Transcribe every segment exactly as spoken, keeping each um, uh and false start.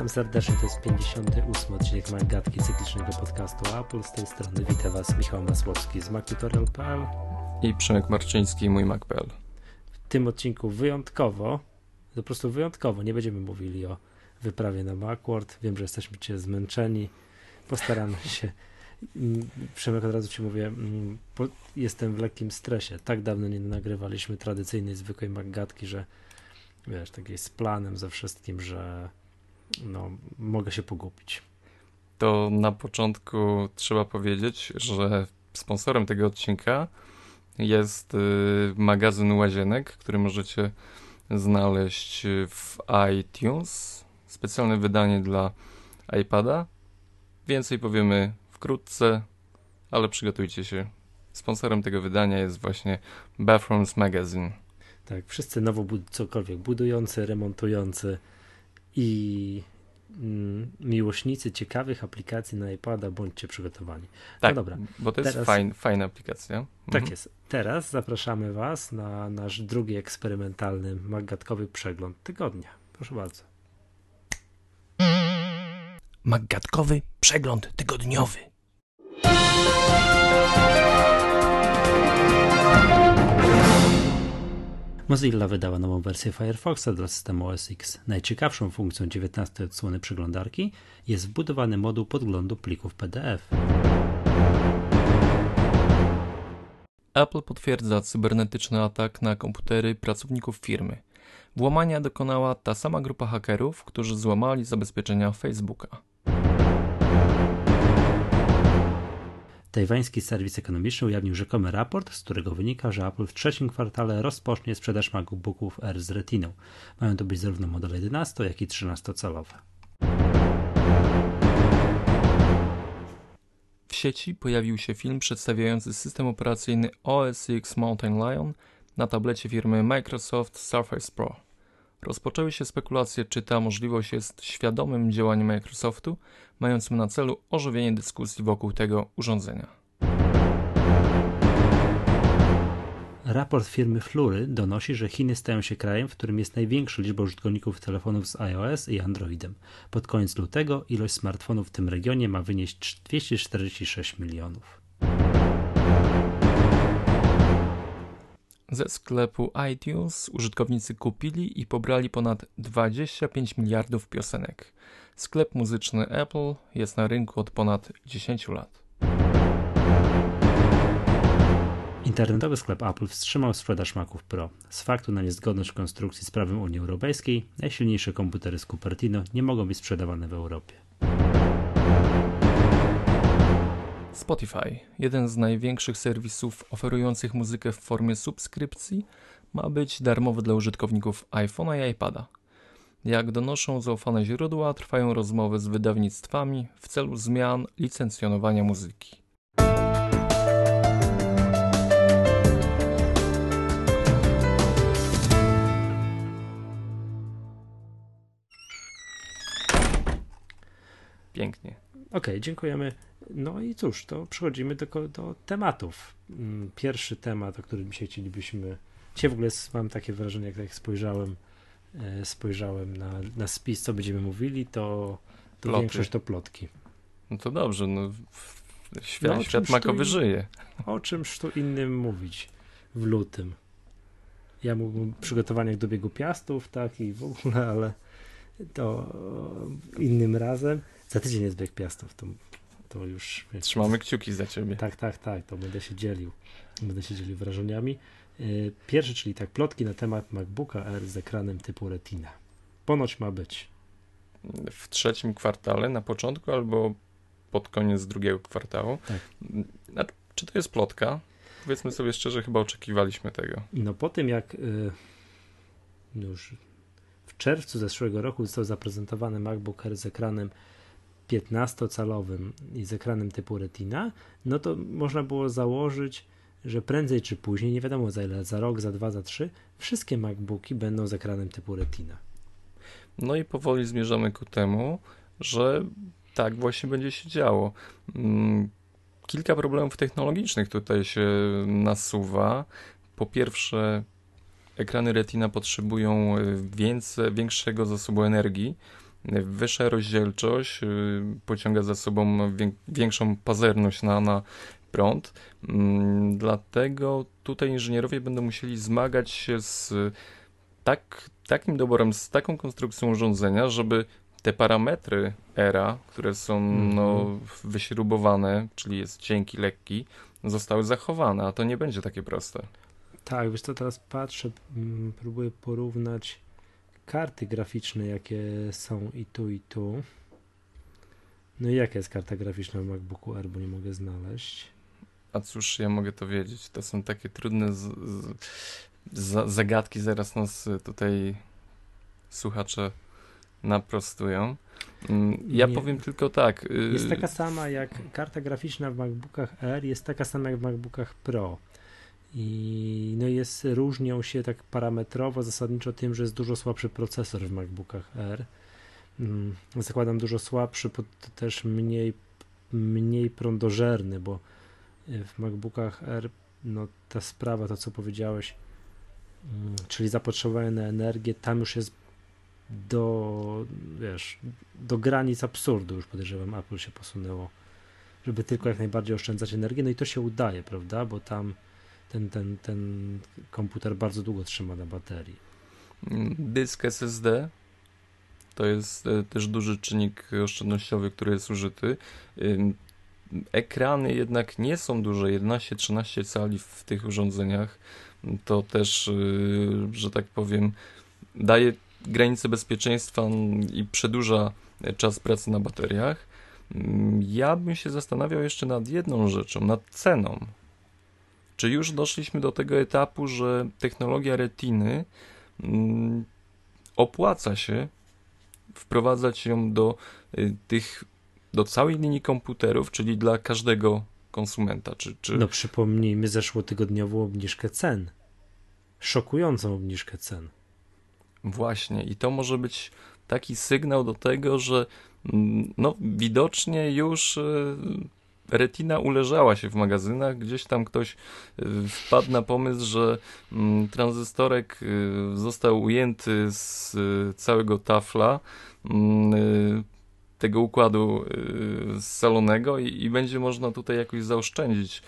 Witam serdecznie, to jest pięćdziesiąty ósmy odcinek mojej gadki cyklicznego podcastu Apple. Z tej strony witam Was Michał Masłowski z MacTutorial kropka p l i Przemek Marczyński, mój Mac kropka p l. W tym odcinku wyjątkowo, po prostu wyjątkowo, nie będziemy mówili o wyprawie na Macworld. Wiem, że jesteśmy cię zmęczeni, postaramy się. Przemek, od razu Ci mówię, jestem w lekkim stresie. Tak dawno nie nagrywaliśmy tradycyjnej, zwykłej maggatki, że wiesz, takiej z planem, ze wszystkim, że no, mogę się pogubić. To na początku trzeba powiedzieć, że sponsorem tego odcinka jest magazyn Łazienek, który możecie znaleźć w iTunes. Specjalne wydanie dla iPada. Więcej powiemy wkrótce, ale przygotujcie się. Sponsorem tego wydania jest właśnie Bathrooms Magazine. Tak, wszyscy nowo bud- cokolwiek budujący, remontujący i mm, miłośnicy ciekawych aplikacji na iPada, bądźcie przygotowani. Tak, no dobra, bo to jest teraz fajn, fajna aplikacja. Mhm. Tak jest. Teraz zapraszamy Was na nasz drugi eksperymentalny, maggatkowy przegląd tygodnia. Proszę bardzo. Maggatkowy przegląd tygodniowy. Mozilla wydała nową wersję Firefoxa dla systemu O S X. Najciekawszą funkcją dziewiętnastej odsłony przeglądarki jest wbudowany moduł podglądu plików P D F. Apple potwierdza cybernetyczny atak na komputery pracowników firmy. Włamania dokonała ta sama grupa hakerów, którzy złamali zabezpieczenia Facebooka. Tajwański serwis ekonomiczny ujawnił rzekomy raport, z którego wynika, że Apple w trzecim kwartale rozpocznie sprzedaż MacBooków Air z Retiną. Mają to być zarówno modele jedenasto, jak i trzynastocalowe. W sieci pojawił się film przedstawiający system operacyjny O S X Mountain Lion na tablecie firmy Microsoft Surface Pro. Rozpoczęły się spekulacje, czy ta możliwość jest świadomym działaniem Microsoftu, mającym na celu ożywienie dyskusji wokół tego urządzenia. Raport firmy Flury donosi, że Chiny stają się krajem, w którym jest największa liczba użytkowników telefonów z iOS i Androidem. Pod koniec lutego ilość smartfonów w tym regionie ma wynieść dwieście czterdzieści sześć milionów. Ze sklepu iTunes użytkownicy kupili i pobrali ponad dwadzieścia pięć miliardów piosenek. Sklep muzyczny Apple jest na rynku od ponad dziesięciu lat. Internetowy sklep Apple wstrzymał sprzedaż Maców Pro. Z faktu na niezgodność konstrukcji z prawem Unii Europejskiej najsilniejsze komputery z Cupertino nie mogą być sprzedawane w Europie. Spotify, jeden z największych serwisów oferujących muzykę w formie subskrypcji, ma być darmowy dla użytkowników iPhone'a i iPada. Jak donoszą zaufane źródła, trwają rozmowy z wydawnictwami w celu zmian licencjonowania muzyki. Pięknie. Okej, okay, dziękujemy. No i cóż, to przechodzimy do, do tematów. Pierwszy temat, o którym dzisiaj chcielibyśmy... Dzisiaj w ogóle mam takie wrażenie, jak tak spojrzałem spojrzałem na, na spis, co będziemy mówili, to, to większość to plotki. No to dobrze, no świat, no, świat makowy żyje. O czymś tu innym mówić w lutym. Ja mógłbym przygotowania do biegu Piastów, tak i w ogóle, ale to innym razem. Za tydzień jest bieg Piastów, to... To już, trzymamy kciuki za ciebie. Tak, tak, tak, to będę się dzielił. Będę się dzielił wrażeniami. Pierwszy, czyli tak, plotki na temat MacBooka Air z ekranem typu Retina. Ponoć ma być. W trzecim kwartale, na początku albo pod koniec drugiego kwartału. Tak. A czy to jest plotka? Powiedzmy sobie szczerze, chyba oczekiwaliśmy tego. No po tym jak yy, już w czerwcu zeszłego roku został zaprezentowany MacBook Air z ekranem piętnastocalowym i z ekranem typu Retina, no to można było założyć, że prędzej czy później, nie wiadomo za ile, za rok, za dwa, za trzy, wszystkie MacBooki będą z ekranem typu Retina. No i powoli zmierzamy ku temu, że tak właśnie będzie się działo. Kilka problemów technologicznych tutaj się nasuwa. Po pierwsze, ekrany Retina potrzebują więcej, większego zasobu energii wyższa rozdzielczość pociąga za sobą większą pazerność na, na prąd, dlatego tutaj inżynierowie będą musieli zmagać się z tak, takim doborem, z taką konstrukcją urządzenia, żeby te parametry era, które są no, wyśrubowane, czyli jest cienki, lekki, zostały zachowane, a to nie będzie takie proste. Tak, wiesz co, teraz patrzę, próbuję porównać karty graficzne, jakie są i tu, i tu. No i jaka jest karta graficzna w MacBooku Air, bo nie mogę znaleźć. A cóż, ja mogę to wiedzieć. To są takie trudne z, z, z, zagadki, zaraz nas tutaj słuchacze naprostują. Ja nie. powiem tylko tak. Jest taka sama jak karta graficzna w MacBookach Air, jest taka sama jak w MacBookach Pro. I no jest, różnią się tak parametrowo zasadniczo tym, że jest dużo słabszy procesor w MacBookach Air. Zakładam dużo słabszy, też mniej, mniej prądożerny, bo w MacBookach Air no ta sprawa, to co powiedziałeś, czyli zapotrzebowanie na energię, tam już jest do, wiesz, do granic absurdu, już podejrzewam, Apple się posunęło, żeby tylko jak najbardziej oszczędzać energię, no i to się udaje, prawda, bo tam ten, ten, ten komputer bardzo długo trzyma na baterii. Dysk S S D to jest też duży czynnik oszczędnościowy, który jest użyty. Ekrany jednak nie są duże, jedenaście trzynaście cali w tych urządzeniach. To też, że tak powiem, daje granice bezpieczeństwa i przedłuża czas pracy na bateriach. Ja bym się zastanawiał jeszcze nad jedną rzeczą, nad ceną. Czy już doszliśmy do tego etapu, że technologia retiny opłaca się wprowadzać ją do tych, do całej linii komputerów, czyli dla każdego konsumenta? Czy, czy... No przypomnijmy zeszłotygodniową obniżkę cen. Szokującą obniżkę cen. Właśnie i to może być taki sygnał do tego, że no widocznie już retina uleżała się w magazynach, gdzieś tam ktoś wpadł na pomysł, że tranzystorek został ujęty z całego tafla tego układu scalonego i, i będzie można tutaj jakoś zaoszczędzić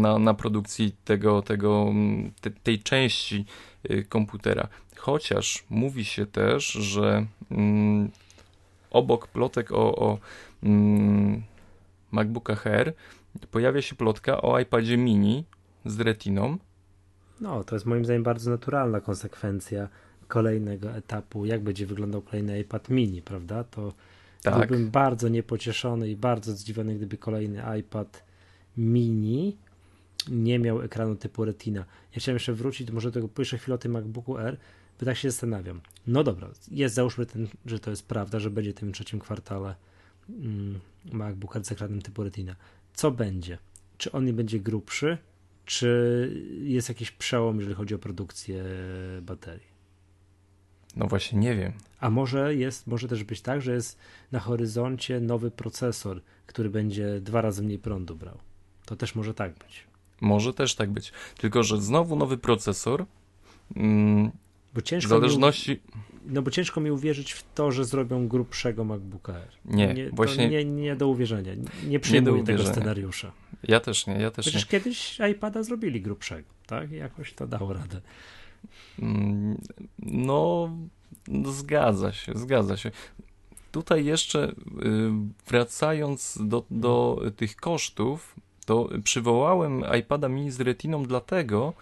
na, na produkcji tego, tego, te, tej części komputera. Chociaż mówi się też, że mm, obok plotek o, o mm, MacBookach Air pojawia się plotka o iPadzie mini z retiną. No, to jest moim zdaniem bardzo naturalna konsekwencja kolejnego etapu, jak będzie wyglądał kolejny iPad mini, prawda? To tak. Byłbym bardzo niepocieszony i bardzo zdziwiony, gdyby kolejny iPad mini nie miał ekranu typu retina. Ja chciałem jeszcze wrócić, może do tego jeszcze chwilę o tym MacBooku Air, bo tak się zastanawiam. No dobra, jest, załóżmy, ten, że to jest prawda, że będzie w tym trzecim kwartale mm, MacBook Air z ekranem typu retina. Co będzie? Czy on nie będzie grubszy? Czy jest jakiś przełom, jeżeli chodzi o produkcję baterii? No właśnie nie wiem. A może jest, może też być tak, że jest na horyzoncie nowy procesor, który będzie dwa razy mniej prądu brał. To też może tak być. Może też tak być. Tylko że znowu nowy procesor. Mm, bo ciężko w zależności... mi, no bo ciężko mi uwierzyć w to, że zrobią grubszego MacBooka Air. Nie, nie właśnie... Nie, nie do uwierzenia. Nie przyjmuję nie tego scenariusza. Ja też nie, ja też Przecież nie. Przecież kiedyś iPada zrobili grubszego, tak? Jakoś to dało radę. No, zgadza się, zgadza się. Tutaj jeszcze wracając do, do tych kosztów, to przywołałem iPada mini z retiną dlatego,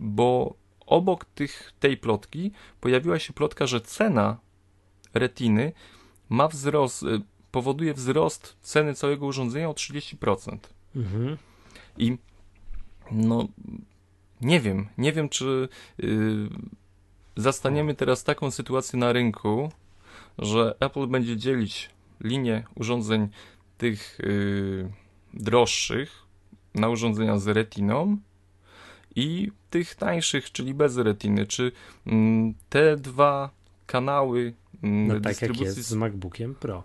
bo obok tych, tej plotki pojawiła się plotka, że cena retiny ma wzrost, powoduje wzrost ceny całego urządzenia o trzydzieści procent. Mhm. I no... Nie wiem, nie wiem, czy yy, zastaniemy teraz taką sytuację na rynku, że Apple będzie dzielić linię urządzeń tych yy, droższych na urządzenia z retiną i tych tańszych, czyli bez retiny. Czy yy, te dwa kanały yy, no, tak dystrybucji... Tak jak jest z MacBookiem Pro.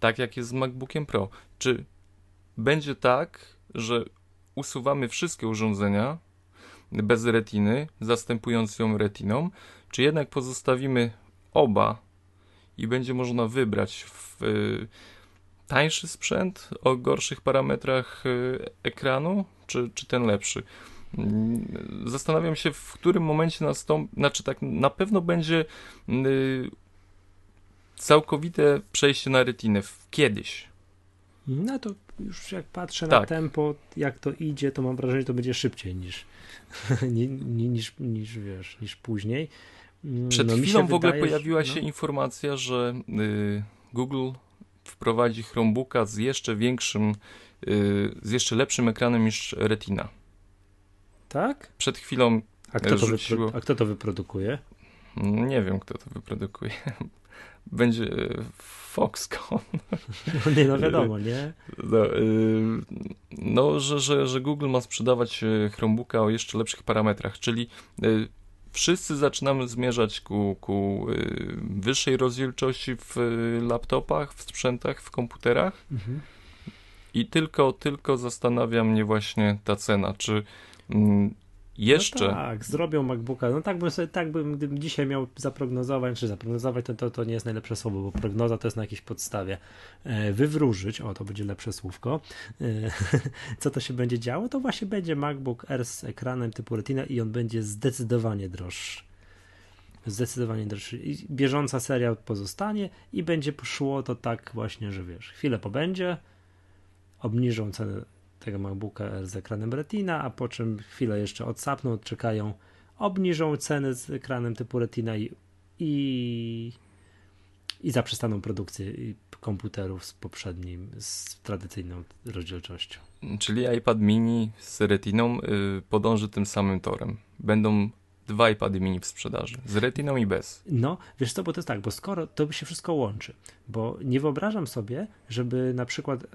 Tak jak jest z MacBookiem Pro. Czy będzie tak, że usuwamy wszystkie urządzenia bez retiny, zastępując ją retiną, czy jednak pozostawimy oba i będzie można wybrać w tańszy sprzęt o gorszych parametrach ekranu, czy, czy ten lepszy. Zastanawiam się, w którym momencie nastąpi, znaczy tak, na pewno będzie całkowite przejście na retinę kiedyś. No to już jak patrzę tak. na tempo, jak to idzie, to mam wrażenie, że to będzie szybciej niż, niż, niż, wiesz, niż później. Przed no, chwilą w ogóle wydaje, pojawiła się no. informacja, że y, Google wprowadzi Chromebooka z jeszcze większym, y, z jeszcze lepszym ekranem niż Retina. Tak? Przed chwilą a kto, to rzuciło... wypro... a kto to wyprodukuje? Nie wiem, kto to wyprodukuje. Będzie Foxconn. No nie, no wiadomo, nie? No, no że, że, że Google ma sprzedawać Chromebooka o jeszcze lepszych parametrach, czyli wszyscy zaczynamy zmierzać ku, ku wyższej rozdzielczości w laptopach, w sprzętach, w komputerach. Mhm. I tylko, tylko zastanawia mnie właśnie ta cena, czy... Jeszcze. No tak, zrobią MacBooka. No tak bym sobie, tak bym, gdybym dzisiaj miał zaprognozować, czy zaprognozować, to, to, to nie jest najlepsze słowo, bo prognoza to jest na jakiejś podstawie. E, wywróżyć, o to będzie lepsze słówko. E, co to się będzie działo? To właśnie będzie MacBook Air z ekranem typu Retina i on będzie zdecydowanie droższy. Zdecydowanie droższy. I bieżąca seria pozostanie i będzie szło to tak właśnie, że wiesz, chwilę pobędzie, obniżą cenę tego MacBooka z ekranem Retina, a po czym chwilę jeszcze odsapną, odczekają, obniżą ceny z ekranem typu Retina i, i, i zaprzestaną produkcję komputerów z poprzednim, z tradycyjną rozdzielczością. Czyli iPad mini z Retiną y, podąży tym samym torem. Będą dwa iPady mini w sprzedaży, z Retiną i bez. No, wiesz co, bo to jest tak, bo skoro to by się wszystko łączy, bo nie wyobrażam sobie, żeby na przykład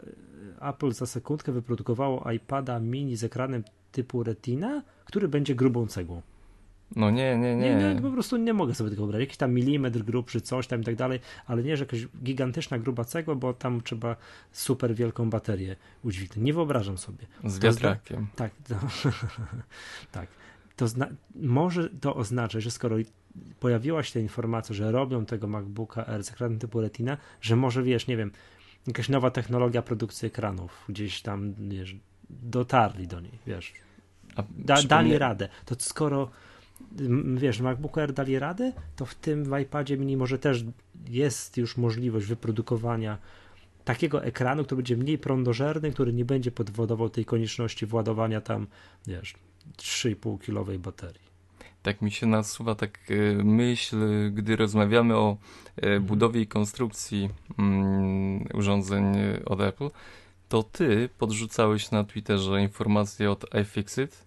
Apple za sekundkę wyprodukowało iPada mini z ekranem typu Retina, który będzie grubą cegłą. No nie, nie, nie. nie, nie po prostu nie mogę sobie tego wyobrazić. Jakiś tam milimetr grubszy, coś tam i tak dalej, ale nie, że jakaś gigantyczna gruba cegła, bo tam trzeba super wielką baterię udźwignąć. Nie wyobrażam sobie. Z wiatrakiem. Tak. To, tak. To zna- może to oznaczać, że skoro pojawiła się ta informacja, że robią tego MacBooka Air z ekranem typu Retina, że może, wiesz, nie wiem, jakaś nowa technologia produkcji ekranów, gdzieś tam, wiesz, dotarli do niej, wiesz, da, dali radę. To skoro, wiesz, MacBook Air dali radę, to w tym iPadzie mini może też jest już możliwość wyprodukowania takiego ekranu, który będzie mniej prądożerny, który nie będzie podwodował tej konieczności władowania tam, wiesz, trzy i pół kilowej baterii. Tak mi się nasuwa tak myśl, gdy rozmawiamy o budowie i konstrukcji mm, urządzeń od Apple, to ty podrzucałeś na Twitterze informację od iFixit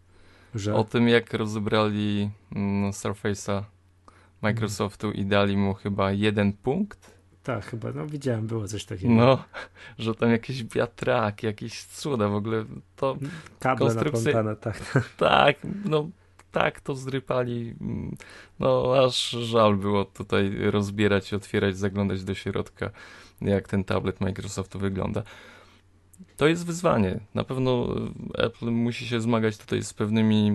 że? o tym, jak rozebrali mm, Surface'a Microsoftu i dali mu chyba jeden punkt. Tak, chyba, no widziałem, było coś takiego. No, że tam jakieś wiatraki, jakieś cuda w ogóle. To kable naplątane, tak. Tak, no tak to zrypali, no aż żal było tutaj rozbierać, otwierać, zaglądać do środka, jak ten tablet Microsoftu wygląda. To jest wyzwanie. Na pewno Apple musi się zmagać tutaj z pewnymi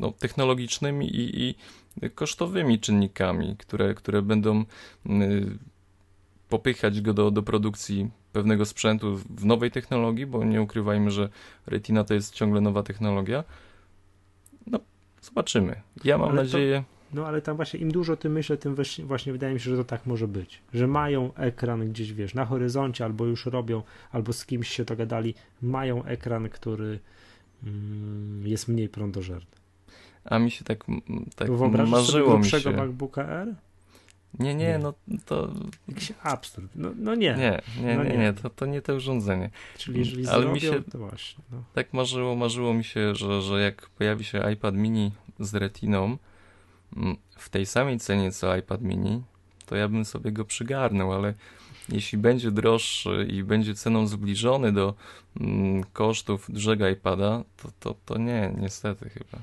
no, technologicznymi i, i kosztowymi czynnikami, które, które będą popychać go do, do produkcji pewnego sprzętu w nowej technologii, bo nie ukrywajmy, że Retina to jest ciągle nowa technologia. No, zobaczymy. Ja mam ale nadzieję... To, no, ale tam właśnie im dużo o tym myślę, tym właśnie, właśnie wydaje mi się, że to tak może być. Że mają ekran gdzieś, wiesz, na horyzoncie, albo już robią, albo z kimś się dogadali, mają ekran, który mm, jest mniej prądożerny. A mi się tak, tak marzyło mi się. Wyobrażasz MacBooka Air? Nie, nie, nie, no to... Jakiś absurd. No, no nie. Nie, nie, no nie, nie, nie. To, to nie to urządzenie. Czyli jeżeli ale zrobią, mi się to właśnie. No. Tak marzyło, marzyło mi się, że, że jak pojawi się iPad mini z Retiną w tej samej cenie co iPad mini, to ja bym sobie go przygarnął, ale jeśli będzie droższy i będzie ceną zbliżony do mm, kosztów dużego iPada, to, to, to nie, niestety chyba.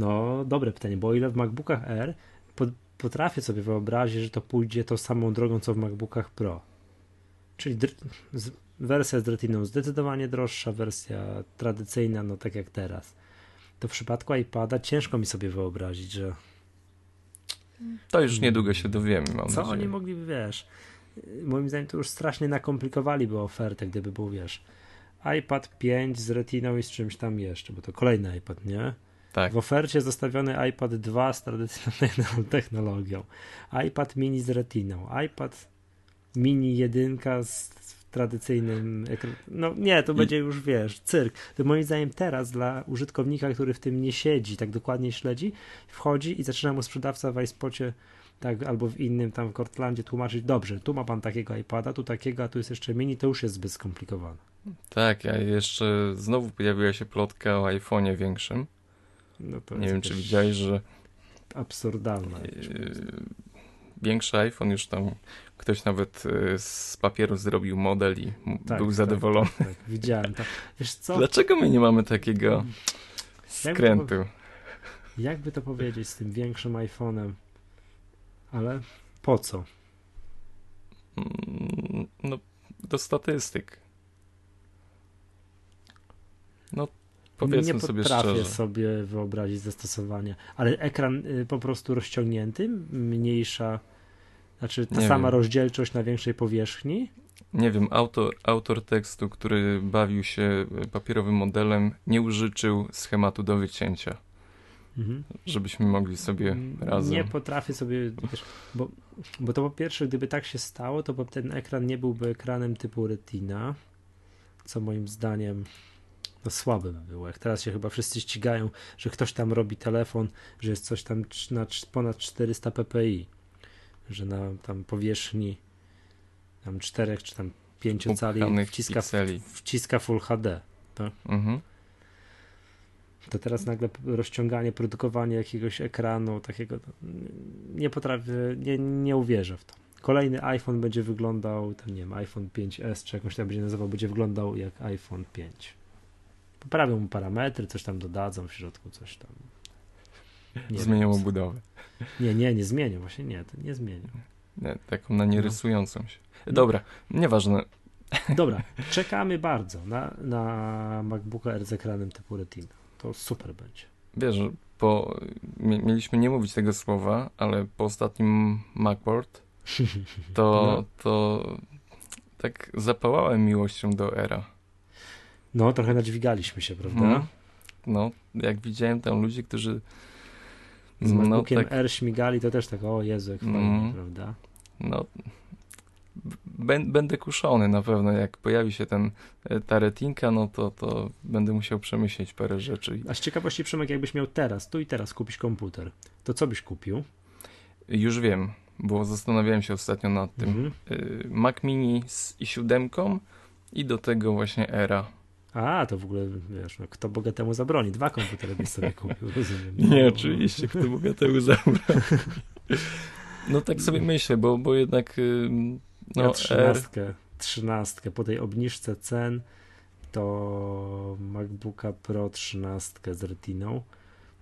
No, dobre pytanie, bo o ile w MacBookach Air pod potrafię sobie wyobrazić, że to pójdzie tą samą drogą, co w MacBookach Pro. Czyli dr- z- wersja z Retiną zdecydowanie droższa, wersja tradycyjna, no tak jak teraz. To w przypadku iPada ciężko mi sobie wyobrazić, że To już niedługo się dowiemy. Mam Co nadzieję. Oni mogliby, wiesz, moim zdaniem to już strasznie nakomplikowaliby ofertę, gdyby był, wiesz, iPad pięć z retiną i z czymś tam jeszcze, bo to kolejny iPad, nie? Tak. W ofercie zostawiony iPad dwa z tradycyjną technologią, iPad mini z retiną, iPad mini jedynka z tradycyjnym ekranem. No nie, to będzie już, wiesz, cyrk. To moim zdaniem teraz dla użytkownika, który w tym nie siedzi, tak dokładnie śledzi, wchodzi i zaczyna mu sprzedawca w iSpocie tak, albo w innym tam w Cortlandzie tłumaczyć, dobrze, tu ma pan takiego iPada, tu takiego, a tu jest jeszcze mini, to już jest zbyt skomplikowane. Tak, a jeszcze znowu pojawiła się plotka o iPhone'ie większym. No to nie wiem, czy widziałeś, że absurdalna. Większy iPhone już tam ktoś nawet z papieru zrobił model i tak, był tak, zadowolony. Tak, tak. Widziałem to. Wiesz co? Dlaczego my nie mamy takiego skrętu? Jakby to, jakby to powiedzieć z tym większym iPhone'em? Ale po co? No, do statystyk. No, powiedzmy sobie szczerze. Nie potrafię sobie wyobrazić zastosowania. Ale ekran po prostu rozciągnięty, mniejsza, znaczy ta sama rozdzielczość na większej powierzchni? Nie wiem, autor, autor tekstu, który bawił się papierowym modelem, nie użyczył schematu do wycięcia. Mhm. Żebyśmy mogli sobie razem... Nie potrafię sobie, wiesz, bo, bo to po pierwsze, gdyby tak się stało, to ten ekran nie byłby ekranem typu Retina, co moim zdaniem no słaby by było. Jak teraz się chyba wszyscy ścigają, że ktoś tam robi telefon, że jest coś tam na ponad czterysta ppi, że na tam powierzchni tam czterech czy tam pięciu cali wciska, wciska Full H D. Tak? Mhm. To teraz nagle rozciąganie, produkowanie jakiegoś ekranu takiego, nie potrafię, nie, nie uwierzę w to. Kolejny iPhone będzie wyglądał, tam nie wiem, iPhone pięć es czy jakąś tam będzie nazywał, będzie wyglądał jak iPhone pięć. Poprawią mu parametry, coś tam dodadzą w środku, coś tam. Nie zmienią wiem, obudowę. Nie, nie, nie zmienią, właśnie nie, to nie zmienią. Nie, taką na nierysującą się. Dobra, nieważne. Dobra, czekamy bardzo na, na MacBooka R z ekranem typu Retina. To super będzie. Wiesz, bo mieliśmy nie mówić tego słowa, ale po ostatnim MacBoard to, to tak zapałałem miłością do Era. No, trochę nadźwigaliśmy się, prawda? No, no jak widziałem tam ludzi, którzy z MacBookiem no, tak... R śmigali, to też tak, o Jezu, jak fajnie, mm, prawda? No, b- będę kuszony na pewno, jak pojawi się ten, ta retinka, no to, to będę musiał przemyśleć parę rzeczy. A z ciekawości, Przemek, jakbyś miał teraz, tu i teraz kupić komputer, to co byś kupił? Już wiem, bo zastanawiałem się ostatnio nad tym. Mhm. Mac Mini z i siedem i do tego właśnie Era. A, to w ogóle, wiesz, no, kto bogatemu zabroni? Dwa komputery byś sobie kupił, rozumiem. No. Nie, oczywiście, kto bogatemu zabroni. No tak sobie myślę, bo, bo jednak... No, ja trzynastkę, R... trzynastkę, po tej obniżce cen to MacBooka Pro trzynastkę z retiną,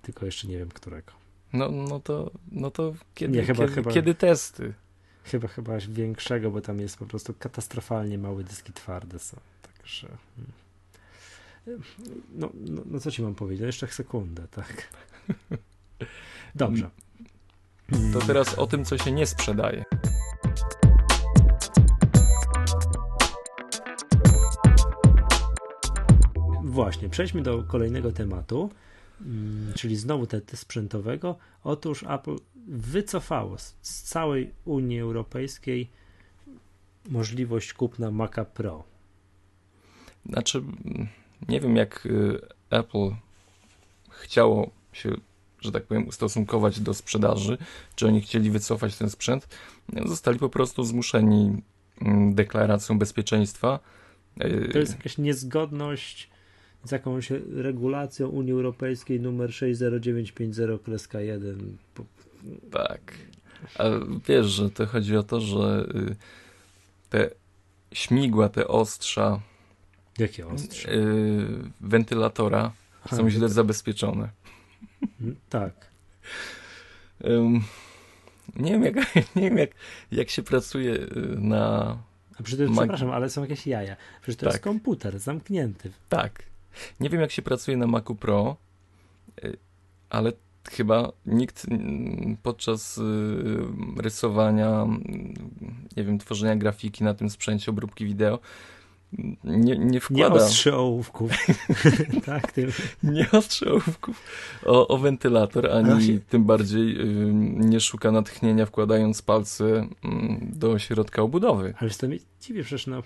tylko jeszcze nie wiem którego. No, no, to, no to kiedy, nie, chyba, kiedy, chyba, kiedy testy? Chyba, chyba większego, bo tam jest po prostu katastrofalnie małe dyski twarde są, także... No, no, no co ci mam powiedzieć? Jeszcze sekundę, tak. Dobrze. To teraz o tym, co się nie sprzedaje. Właśnie, przejdźmy do kolejnego tematu, czyli znowu te sprzętowego. Otóż Apple wycofało z całej Unii Europejskiej możliwość kupna Maca Pro. Znaczy... Nie wiem, jak Apple chciało się, że tak powiem, ustosunkować do sprzedaży, czy oni chcieli wycofać ten sprzęt. Zostali po prostu zmuszeni deklaracją bezpieczeństwa. To jest jakaś niezgodność z jakąś regulacją Unii Europejskiej numer sześć zero dziewięć pięć zero jeden. Tak. A wiesz, że to chodzi o to, że te śmigła, te ostrza, jakie ostrze? Yy, wentylatora ha, są źle zabezpieczone. Tak. um, nie wiem, jak, nie wiem jak, jak się pracuje na... A przecież, mag... Przepraszam, ale są jakieś jaja. Przecież to tak. Jest komputer zamknięty. Tak. Nie wiem, jak się pracuje na Macu Pro, ale chyba nikt podczas rysowania, nie wiem, tworzenia grafiki na tym sprzęcie, obróbki wideo, nie, nie wkłada... Nie ostrzy ołówków. tak, ty... Nie ostrzy ołówków o, o wentylator, ani Ach, tym bardziej y, nie szuka natchnienia, wkładając palce y, do środka obudowy. Ale to mnie dziwi, przecież no,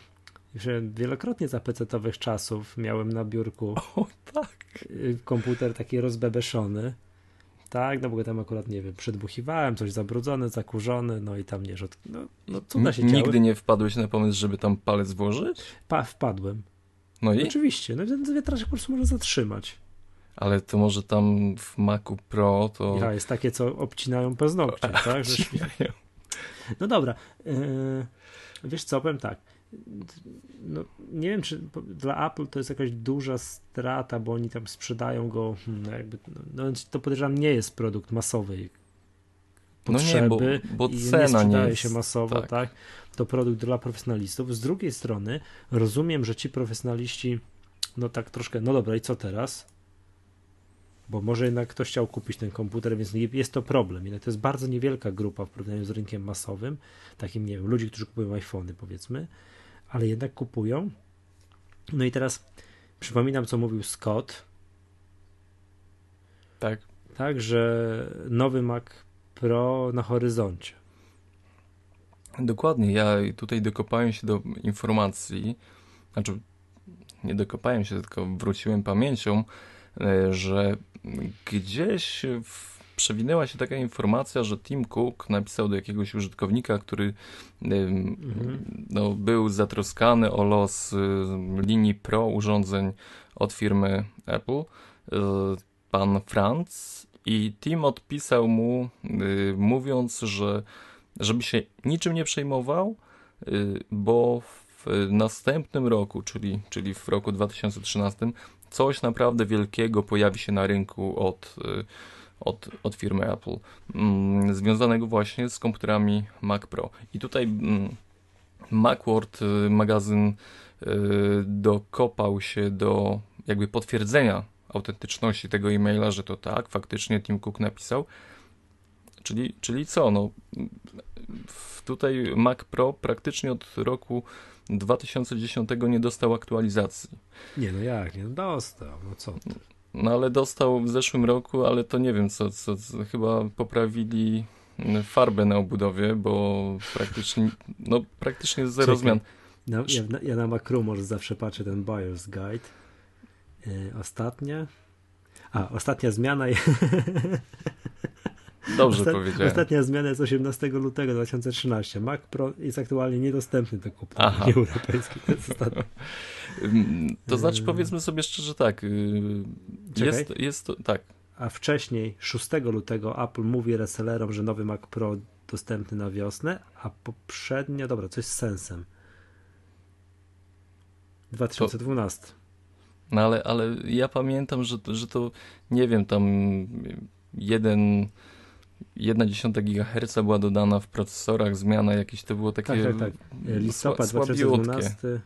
że wielokrotnie za pecetowych czasów miałem na biurku o, tak. komputer taki rozbebeszony. Tak, no bo tam akurat, nie wiem, przedbuchiwałem, coś zabrudzone, zakurzone, no i tam nie rzut. No, no cuda się działy. Nigdy nie wpadłeś na pomysł, żeby tam palec włożyć? Pa, wpadłem. No i? Oczywiście, no i ten wiatraczek po prostu może zatrzymać. Ale to może tam w Macu Pro to... Ja, jest takie, co obcinają paznokcie, a, tak? Obcinają. No dobra, yy, wiesz co, powiem tak. No, nie wiem, czy dla Apple to jest jakaś duża strata, bo oni tam sprzedają go, no jakby, no, to podejrzewam, nie jest produkt masowy potrzeby, no nie, bo, bo cena nie sprzedaje nie jest, się masowo, tak. tak? To produkt dla profesjonalistów. Z drugiej strony rozumiem, że ci profesjonaliści, no tak troszkę, no dobra, i co teraz? Bo może jednak ktoś chciał kupić ten komputer, więc jest to problem. Jednak to jest bardzo niewielka grupa w porównaniu z rynkiem masowym, takim, nie wiem, ludzi, którzy kupują iPhony, powiedzmy, ale jednak kupują. No i teraz przypominam, co mówił Scott. Tak. Tak, że nowy Mac Pro na horyzoncie. Dokładnie. Ja tutaj dokopałem się do informacji, znaczy nie dokopałem się, tylko wróciłem pamięcią, że gdzieś w, przewinęła się taka informacja, że Tim Cook napisał do jakiegoś użytkownika, który mhm. no, był zatroskany o los linii Pro urządzeń od firmy Apple, pan Franz, i Tim odpisał mu, mówiąc, że żeby się niczym nie przejmował, bo w następnym roku, czyli, czyli w roku dwa tysiące trzynastym, coś naprawdę wielkiego pojawi się na rynku od, od, od firmy Apple, mm, związanego właśnie z komputerami Mac Pro. I tutaj mm, Macworld, magazyn, yy, dokopał się do jakby potwierdzenia autentyczności tego e-maila, że to tak, faktycznie Tim Cook napisał. Czyli, czyli co? No, tutaj Mac Pro praktycznie od roku dwa tysiące dziesiątego nie dostał aktualizacji. Nie, no jak? Nie dostał, no co ty? No ale dostał w zeszłym roku, ale to nie wiem, co, co, co chyba poprawili farbę na obudowie, bo praktycznie, no praktycznie zero Czekaj. zmian. No, ja, ja na Mac Rumors zawsze patrzę ten Buyer's Guide. Yy, ostatnia? A, ostatnia zmiana je... Dobrze Osta- powiedziałem. Ostatnia zmiana jest osiemnastego lutego dwa tysiące trzynastego. Mac Pro jest aktualnie niedostępny do kupna w Unii Europejskiej. To, jest ostatnia... to znaczy, powiedzmy sobie szczerze, tak. Jest, jest to, tak. A wcześniej, szóstego lutego, Apple mówi resellerom, że nowy Mac Pro dostępny na wiosnę, a poprzednia, dobra, coś z sensem. dwa tysiące dwunasty. To... No ale, ale ja pamiętam, że, że to, nie wiem, tam jeden... jedna dziesiąta gigaherca była dodana w procesorach, zmiana jakieś, to było takie tak, tak, tak. Listopad sła, dwa tysiące dwunasty.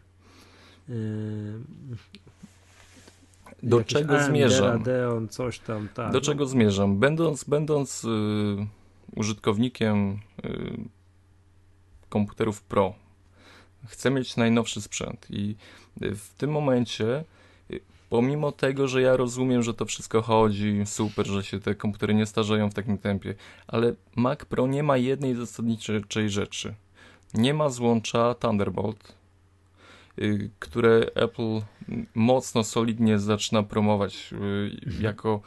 Yy, Do czego A M D, zmierzam? Radeon, coś tam, tak. Do no. czego zmierzam? Będąc, będąc yy, użytkownikiem yy, komputerów Pro, chcę mieć najnowszy sprzęt i w tym momencie, pomimo tego, że ja rozumiem, że to wszystko chodzi, super, że się te komputery nie starzeją w takim tempie, ale Mac Pro nie ma jednej zasadniczej rzeczy. Nie ma złącza Thunderbolt, które Apple mocno, solidnie zaczyna promować jako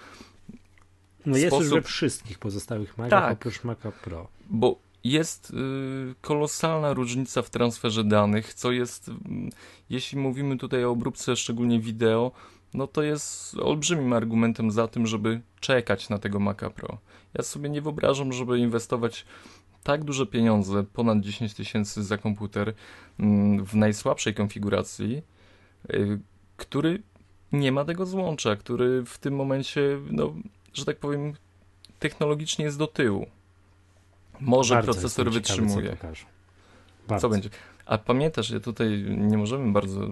no jest sposób... już we wszystkich pozostałych Macach, tak, oprócz Maca Pro. Bo jest kolosalna różnica w transferze danych, co jest, jeśli mówimy tutaj o obróbce, szczególnie wideo, no to jest olbrzymim argumentem za tym, żeby czekać na tego Maca Pro. Ja sobie nie wyobrażam, żeby inwestować tak duże pieniądze, ponad dziesięć tysięcy za komputer w najsłabszej konfiguracji, który nie ma tego złącza, który w tym momencie, no, że tak powiem, technologicznie jest do tyłu. Może bardzo procesor wytrzymuje. Ciekawe, co, co będzie? A pamiętasz, ja tutaj nie możemy bardzo,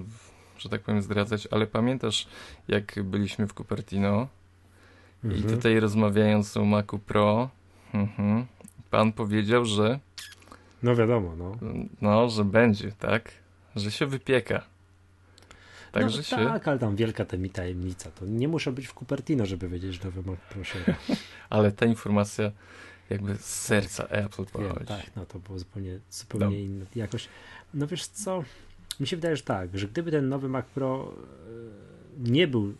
że tak powiem, zdradzać, ale pamiętasz, jak byliśmy w Cupertino Mhm. I tutaj rozmawiając o Macu Pro, mhm, pan powiedział, że... No wiadomo, no. No, że będzie, tak? Że się wypieka. Tak, no, że się... tak, ale tam wielka ta mi tajemnica. To nie muszę być w Cupertino, żeby wiedzieć, że nowy Mac Pro się... Ale ta informacja jakby z serca tak, Apple pochodzi. Tak, no to było zupełnie, zupełnie no. inne jakoś. No wiesz co, mi się wydaje, że tak, że gdyby ten nowy Mac Pro nie był,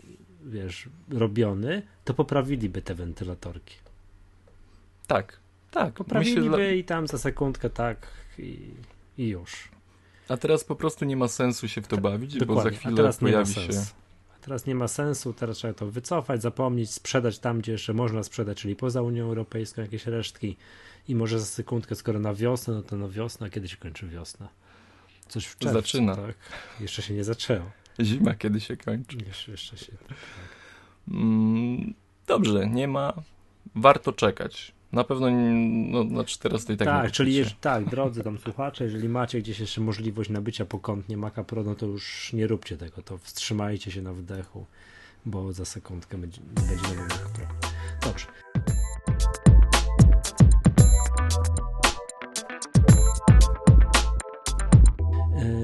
wiesz, robiony, to poprawiliby te wentylatorki. Tak, tak. Poprawiliby myślę, i tam za sekundkę tak i, i już. A teraz po prostu nie ma sensu się w to bawić, Dokładnie. bo za chwilę teraz pojawi się... A teraz nie ma sensu, teraz trzeba to wycofać, zapomnieć, sprzedać tam, gdzie jeszcze można sprzedać, czyli poza Unią Europejską jakieś resztki i może za sekundkę, skoro na wiosnę, no to na wiosnę, kiedy się kończy wiosna? Coś w czerwcu, Zaczyna. tak? Jeszcze się nie zaczęło. Zima kiedy się kończy. Jeszcze, jeszcze się... Tak, tak. Mm, dobrze, nie ma... Warto czekać. Na pewno, no, znaczy teraz to i tak nie. Tak, czyli jeż, tak, drodzy tam słuchacze, jeżeli macie gdzieś jeszcze możliwość nabycia pokątnie Maca Pro, no to już nie róbcie tego, to wstrzymajcie się na wdechu, bo za sekundkę będzie, będzie nowy Mac Pro. Dobrze.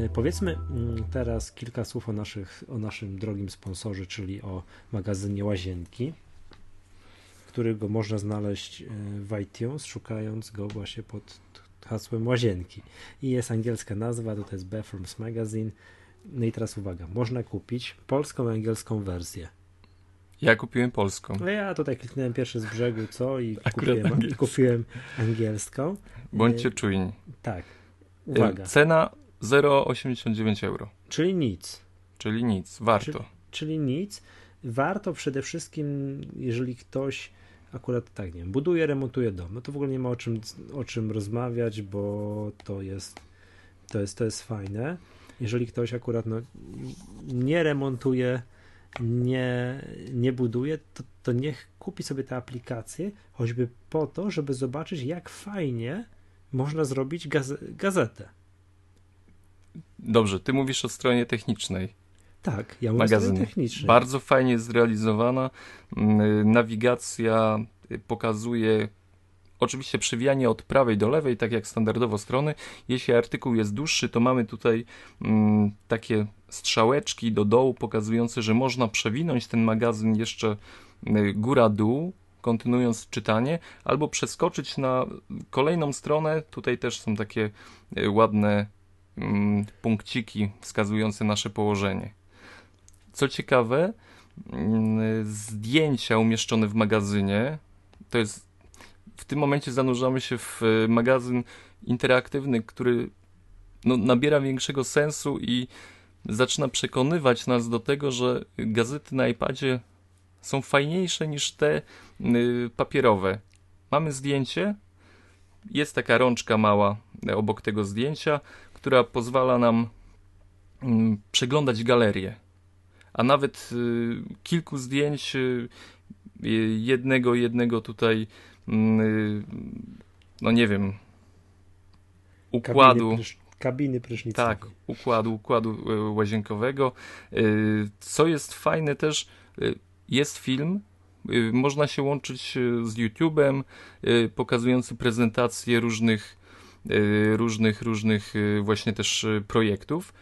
Yy, powiedzmy teraz kilka słów o, naszych, o naszym drogim sponsorze, czyli o magazynie Łazienki, którego można znaleźć w iTunes, szukając go właśnie pod hasłem Łazienki. I jest angielska nazwa, to jest Bathrooms Magazine. No i teraz uwaga, można kupić polską i angielską wersję. Ja kupiłem polską. No ja tutaj kliknąłem pierwszy z brzegu, co? I kupiłem, angielską. kupiłem angielską. Bądźcie czujni. Tak, uwaga. Cena zero przecinek osiemdziesiąt dziewięć euro. Czyli nic. Czyli nic, warto. Czyli, czyli nic. Warto przede wszystkim, jeżeli ktoś akurat tak, nie wiem, buduje, remontuje dom, no to w ogóle nie ma o czym, o czym rozmawiać, bo to jest, to jest, to jest fajne. Jeżeli ktoś akurat no, nie remontuje, nie, nie buduje, to, to niech kupi sobie tę aplikację, choćby po to, żeby zobaczyć, jak fajnie można zrobić gaz- gazetę. Dobrze, ty mówisz o stronie technicznej. Tak, ja mówię magazynie. Technicznie. Bardzo fajnie zrealizowana. Nawigacja pokazuje oczywiście przewijanie od prawej do lewej, tak jak standardowo strony. Jeśli artykuł jest dłuższy, to mamy tutaj mm, takie strzałeczki do dołu pokazujące, że można przewinąć ten magazyn jeszcze góra-dół, kontynuując czytanie, albo przeskoczyć na kolejną stronę. Tutaj też są takie ładne mm, punkciki wskazujące nasze położenie. Co ciekawe, zdjęcia umieszczone w magazynie, to jest, w tym momencie zanurzamy się w magazyn interaktywny, który no, nabiera większego sensu i zaczyna przekonywać nas do tego, że gazety na iPadzie są fajniejsze niż te papierowe. Mamy zdjęcie, jest taka rączka mała obok tego zdjęcia, która pozwala nam przeglądać galerię. A nawet y, kilku zdjęć y, jednego, jednego tutaj, y, no nie wiem, układu. Kabiny, prysz, kabiny prysznicowej. Tak, układu, układu łazienkowego. Y, co jest fajne też, y, jest film, y, można się łączyć z YouTube'em, y, pokazujący prezentacje różnych, y, różnych, różnych y, właśnie też y, projektów.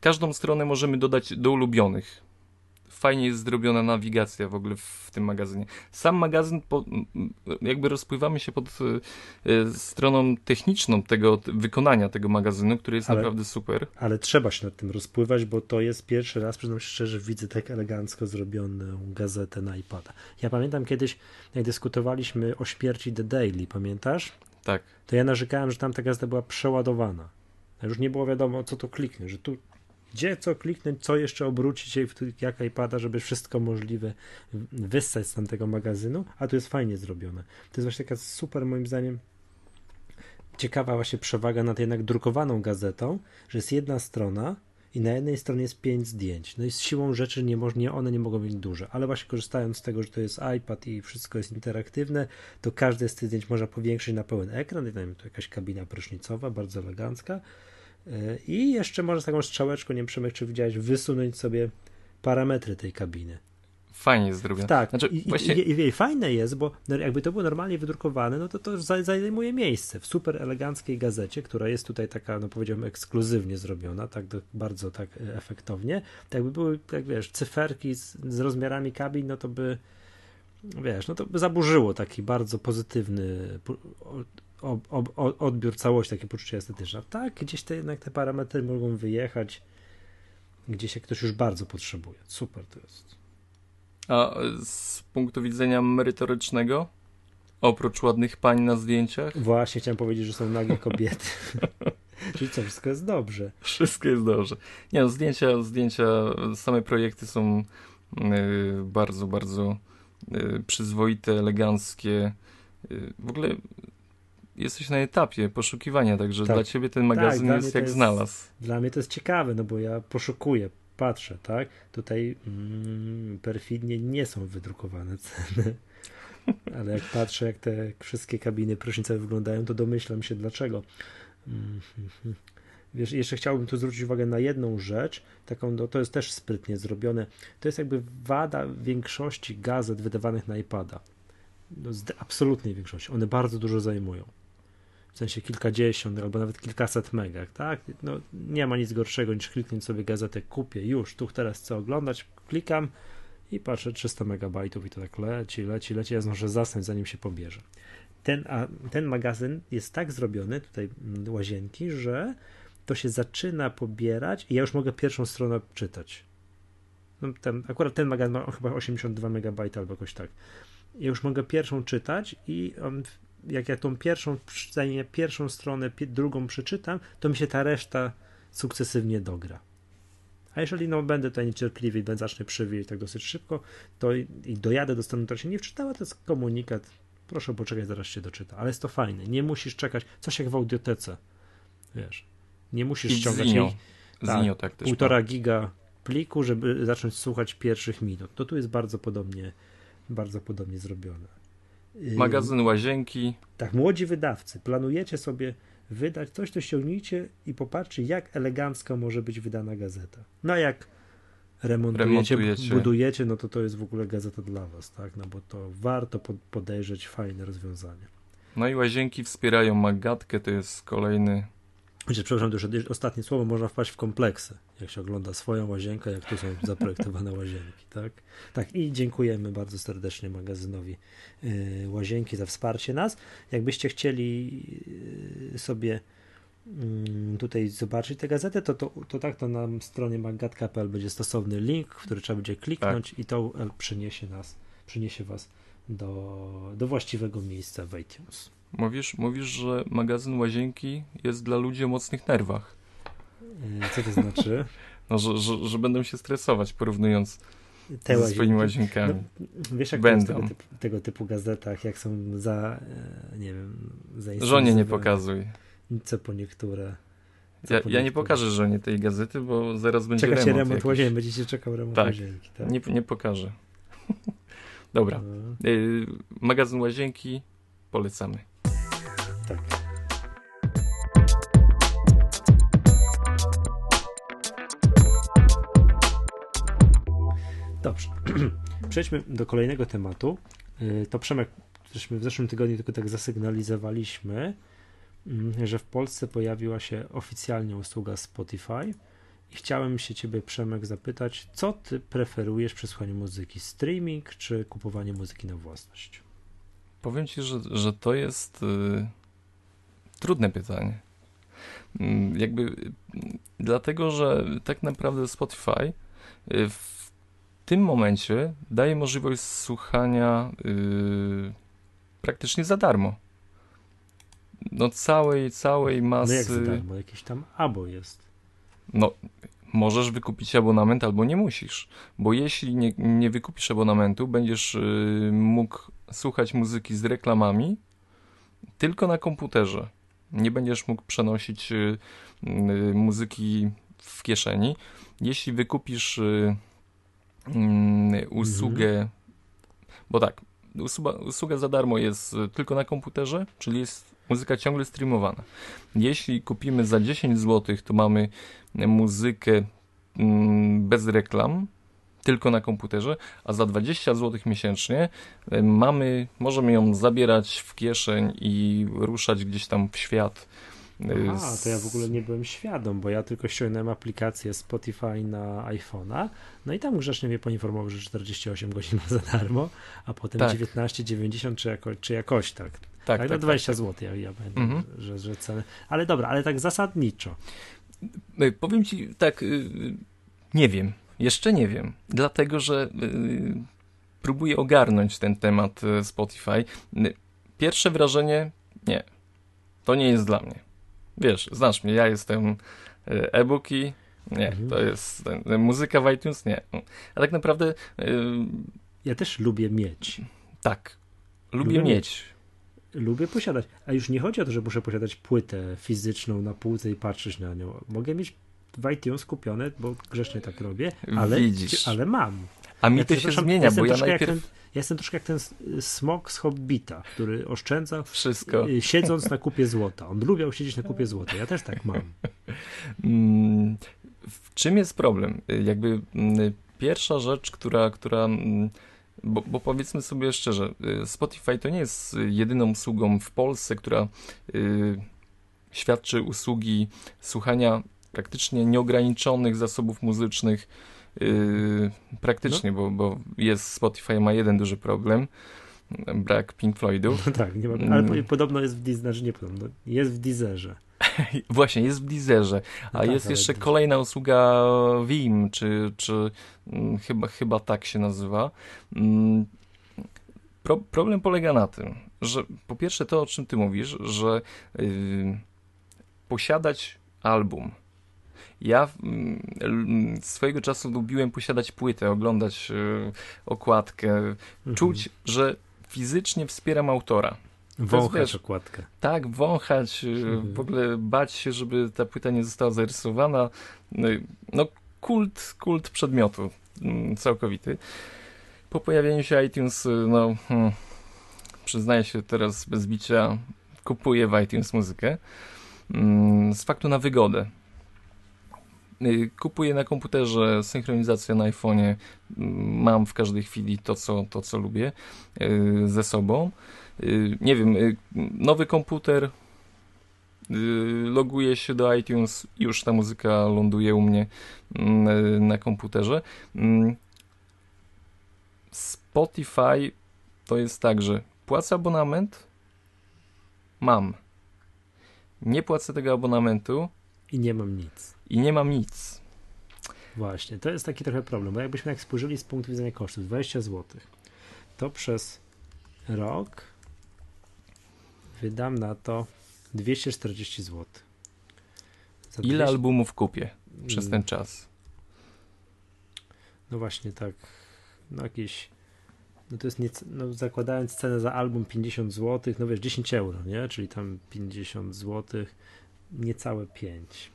Każdą stronę możemy dodać do ulubionych. Fajnie jest zrobiona nawigacja w ogóle w tym magazynie. Sam magazyn, po, jakby rozpływamy się pod y, stroną techniczną tego wykonania tego magazynu, który jest ale, naprawdę super. Ale trzeba się nad tym rozpływać, bo to jest pierwszy raz, przyznam się szczerze, widzę tak elegancko zrobioną gazetę na iPada. Ja pamiętam kiedyś, jak dyskutowaliśmy o śmierci The Daily, pamiętasz? Tak. To ja narzekałem, że tam ta gazeta była przeładowana. Już nie było wiadomo, co to kliknąć, że tu gdzie co kliknąć, co jeszcze obrócić i jak iPada, żeby wszystko możliwe wyssać z tamtego magazynu, a to jest fajnie zrobione. To jest właśnie taka super, moim zdaniem, ciekawa właśnie przewaga nad jednak drukowaną gazetą, że jest jedna strona i na jednej stronie jest pięć zdjęć. No i z siłą rzeczy nie mo- nie, one nie mogą być duże, ale właśnie korzystając z tego, że to jest iPad i wszystko jest interaktywne, to każde z tych zdjęć można powiększyć na pełen ekran. I tam tu jakaś kabina prysznicowa, bardzo elegancka. I jeszcze można taką strzałeczką, nie wiem, Przemek, czy widziałeś, wysunąć sobie parametry tej kabiny. fajnie jest zrobione. Tak, znaczy, i, właśnie... i, i fajne jest, bo jakby to było normalnie wydrukowane, no to to zajmuje miejsce w super eleganckiej gazecie, która jest tutaj taka, no powiedziałbym, ekskluzywnie zrobiona, tak do, bardzo tak efektownie. Tak jakby były, tak wiesz, cyferki z, z rozmiarami kabin, no to by, wiesz, no to by zaburzyło taki bardzo pozytywny ob, ob, odbiór całości, takie poczucie estetyczne. Tak, gdzieś te jednak te parametry mogą wyjechać, gdzie się ktoś już bardzo potrzebuje. Super to jest. A z punktu widzenia merytorycznego, oprócz ładnych pań na zdjęciach? Właśnie chciałem powiedzieć, że są nagie kobiety. Czyli co, wszystko jest dobrze. Wszystko jest dobrze. Nie no, zdjęcia, zdjęcia, same projekty są yy, bardzo, bardzo yy, przyzwoite, eleganckie. Yy, w ogóle jesteś na etapie poszukiwania, także tak. Dla ciebie ten magazyn tak, jest jak jest, znalazł. Dla mnie to jest ciekawe, no bo ja poszukuję, patrzę, tak? Tutaj mm, perfidnie nie są wydrukowane ceny, ale jak patrzę, jak te wszystkie kabiny prysznicowe wyglądają, to domyślam się dlaczego. Wiesz, jeszcze chciałbym tu zwrócić uwagę na jedną rzecz, taką, no, to jest też sprytnie zrobione, to jest jakby wada większości gazet wydawanych na iPada. No, z absolutnej większości. One bardzo dużo zajmują. W sensie kilkadziesiąt albo nawet kilkaset megach, tak? No, nie ma nic gorszego niż kliknąć sobie gazetę, kupię już, tu teraz chcę oglądać, klikam i patrzę trzysta megabajtów i to tak leci, leci, leci, ja zdążę zasnąć zanim się pobierze. Ten, a, ten magazyn jest tak zrobiony, tutaj łazienki, że to się zaczyna pobierać i ja już mogę pierwszą stronę czytać. No, ten, akurat ten magazyn ma chyba osiemdziesiąt dwa megabajty albo jakoś tak. Ja już mogę pierwszą czytać i on, jak ja tą pierwszą, przynajmniej pierwszą stronę, drugą przeczytam, to mi się ta reszta sukcesywnie dogra. A jeżeli no, będę tutaj niecierpliwy i zacznę przywijać tak dosyć szybko, to i, i dojadę do strony, która się nie wczytała, to jest komunikat, proszę poczekać, zaraz się doczyta. Ale jest to fajne, nie musisz czekać, coś jak w audiotece, wiesz, nie musisz I ściągać jej tak, tak półtora giga pliku, żeby zacząć słuchać pierwszych minut. To tu jest bardzo podobnie bardzo podobnie zrobione. Magazyn łazienki. Tak, młodzi wydawcy, planujecie sobie wydać coś, to ściągnijcie i popatrzcie, jak elegancko może być wydana gazeta. No jak remontujecie, remontujecie. budujecie, no to to jest w ogóle gazeta dla was, tak? No bo to warto podejrzeć fajne rozwiązanie. No i łazienki wspierają Magatkę, to jest kolejny... Przepraszam, to już ostatnie słowo, można wpaść w kompleksy, jak się ogląda swoją łazienkę, jak tu są zaprojektowane łazienki, tak? Tak, i dziękujemy bardzo serdecznie magazynowi Łazienki za wsparcie nas. Jakbyście chcieli sobie tutaj zobaczyć tę gazetę, to, to, to tak, to na stronie magatka kropka p l będzie stosowny link, w który trzeba będzie kliknąć tak. I to przyniesie nas, przyniesie was do, do właściwego miejsca w iTunes. Mówisz, mówisz, że magazyn Łazienki jest dla ludzi o mocnych nerwach. Co to znaczy? No, że, że, że będą się stresować, porównując Te ze łazienki. swoimi łazienkami. No, wiesz, jak będą. W tego typu, tego typu gazetach, jak są za, nie wiem, za żonie nie pokazuj. Co po niektóre. Co ja, po ja niektóre. nie pokażę żonie tej gazety, bo zaraz będzie Czeka remont. Czeka się remont łazienki, będziecie czekał remont tak. łazienki. Tak, nie, nie pokażę. Dobra, no. yy, magazyn Łazienki polecamy. Tak. Dobrze. Przejdźmy do kolejnego tematu. To Przemek, żeśmy w zeszłym tygodniu tylko tak zasygnalizowaliśmy, że w Polsce pojawiła się oficjalnie usługa Spotify i chciałem się ciebie, Przemek, zapytać, co ty preferujesz przy słuchaniu muzyki? Streaming czy kupowanie muzyki na własność? Powiem ci, że, że to jest... Yy... Trudne pytanie. Jakby dlatego, że tak naprawdę Spotify w tym momencie daje możliwość słuchania yy, praktycznie za darmo. No całej, całej masy. No jak za darmo? Jakiś tam abo jest. No możesz wykupić abonament albo nie musisz, bo jeśli nie, nie wykupisz abonamentu, będziesz yy, mógł słuchać muzyki z reklamami tylko na komputerze. Nie będziesz mógł przenosić y, y, muzyki w kieszeni. Jeśli wykupisz y, y, usługę, mhm. bo tak, usługa, usługa za darmo jest tylko na komputerze, czyli jest muzyka ciągle streamowana. Jeśli kupimy za dziesięć złotych, to mamy muzykę y, bez reklam, tylko na komputerze, a za dwadzieścia złotych miesięcznie mamy, możemy ją zabierać w kieszeń i ruszać gdzieś tam w świat. Aha, to ja w ogóle nie byłem świadom, bo ja tylko ściągnąłem aplikację Spotify na iPhone'a, no i tam grzecznie mnie poinformował, że czterdzieści osiem godzin za darmo, a potem tak. dziewiętnaście dziewięćdziesiąt czy, jako, czy jakoś tak. Tak, tak, tak dwadzieścia złotych ja, ja będę, mhm. że, że cenę. Ale dobra, ale tak zasadniczo. Powiem ci tak, nie wiem, jeszcze nie wiem, dlatego że próbuję ogarnąć ten temat Spotify. Pierwsze wrażenie, nie, to nie jest dla mnie. Wiesz, znasz mnie, ja jestem e-booki, nie, mhm. to jest ten, muzyka w iTunes, nie. A tak naprawdę... Y... Ja też lubię mieć. Tak, lubię, lubię mieć. mieć. Lubię posiadać, a już nie chodzi o to, że muszę posiadać płytę fizyczną na półce i patrzeć na nią. Mogę mieć w iTunes kupione, bo grzecznie tak robię, ale, ale mam. A mi ja to się zmienia, bo ja najpierw... Ten, ja jestem troszkę jak ten smok z Hobbita, który oszczędza wszystko, siedząc na kupie złota. On lubiał siedzieć na kupie złota, ja też tak mam. W czym jest problem? Jakby pierwsza rzecz, która... która Bo, bo powiedzmy sobie szczerze, Spotify to nie jest jedyną usługą w Polsce, która y, świadczy usługi słuchania praktycznie nieograniczonych zasobów muzycznych. Y, praktycznie, no. bo, bo jest Spotify ma jeden duży problem. Brak Pink Floydów. No tak, nie ma, ale podobno jest w Deezerze, nie podobno, jest w Deezerze. Właśnie, jest w Deezerze, a no tak, jest jeszcze kolejna usługa Veeam, czy, czy m, chyba, chyba tak się nazywa. M, pro, problem polega na tym, że po pierwsze to, o czym ty mówisz, że y, posiadać album. Ja m, swojego czasu lubiłem posiadać płytę, oglądać y, okładkę, mhm. czuć, że fizycznie wspieram autora. Wąchać okładkę. Tak, wąchać, mhm. w ogóle bać się, żeby ta płyta nie została zarysowana. No kult, kult przedmiotu całkowity. Po pojawieniu się iTunes, no hmm, przyznaję się teraz bez bicia, kupuję w iTunes muzykę. Z faktu na wygodę. Kupuję na komputerze, synchronizację na iPhone'ie. Mam w każdej chwili to, co, to, co lubię ze sobą. Nie wiem, nowy komputer, loguję się do iTunes, już ta muzyka ląduje u mnie na komputerze. Spotify to jest tak, że płacę abonament, mam. Nie płacę tego abonamentu. I nie mam nic. I nie mam nic. Właśnie, to jest taki trochę problem, bo jakbyśmy tak spojrzeli z punktu widzenia kosztów, dwadzieścia złotych, to przez rok wydam na to dwieście czterdzieści złotych. Za Ile dwieście... albumów kupię przez ten czas? No właśnie tak, no jakieś, no to jest, niec... no zakładając cenę za album pięćdziesiąt złotych, no wiesz, dziesięć euro, nie? Czyli tam pięćdziesiąt złotych, niecałe pięć.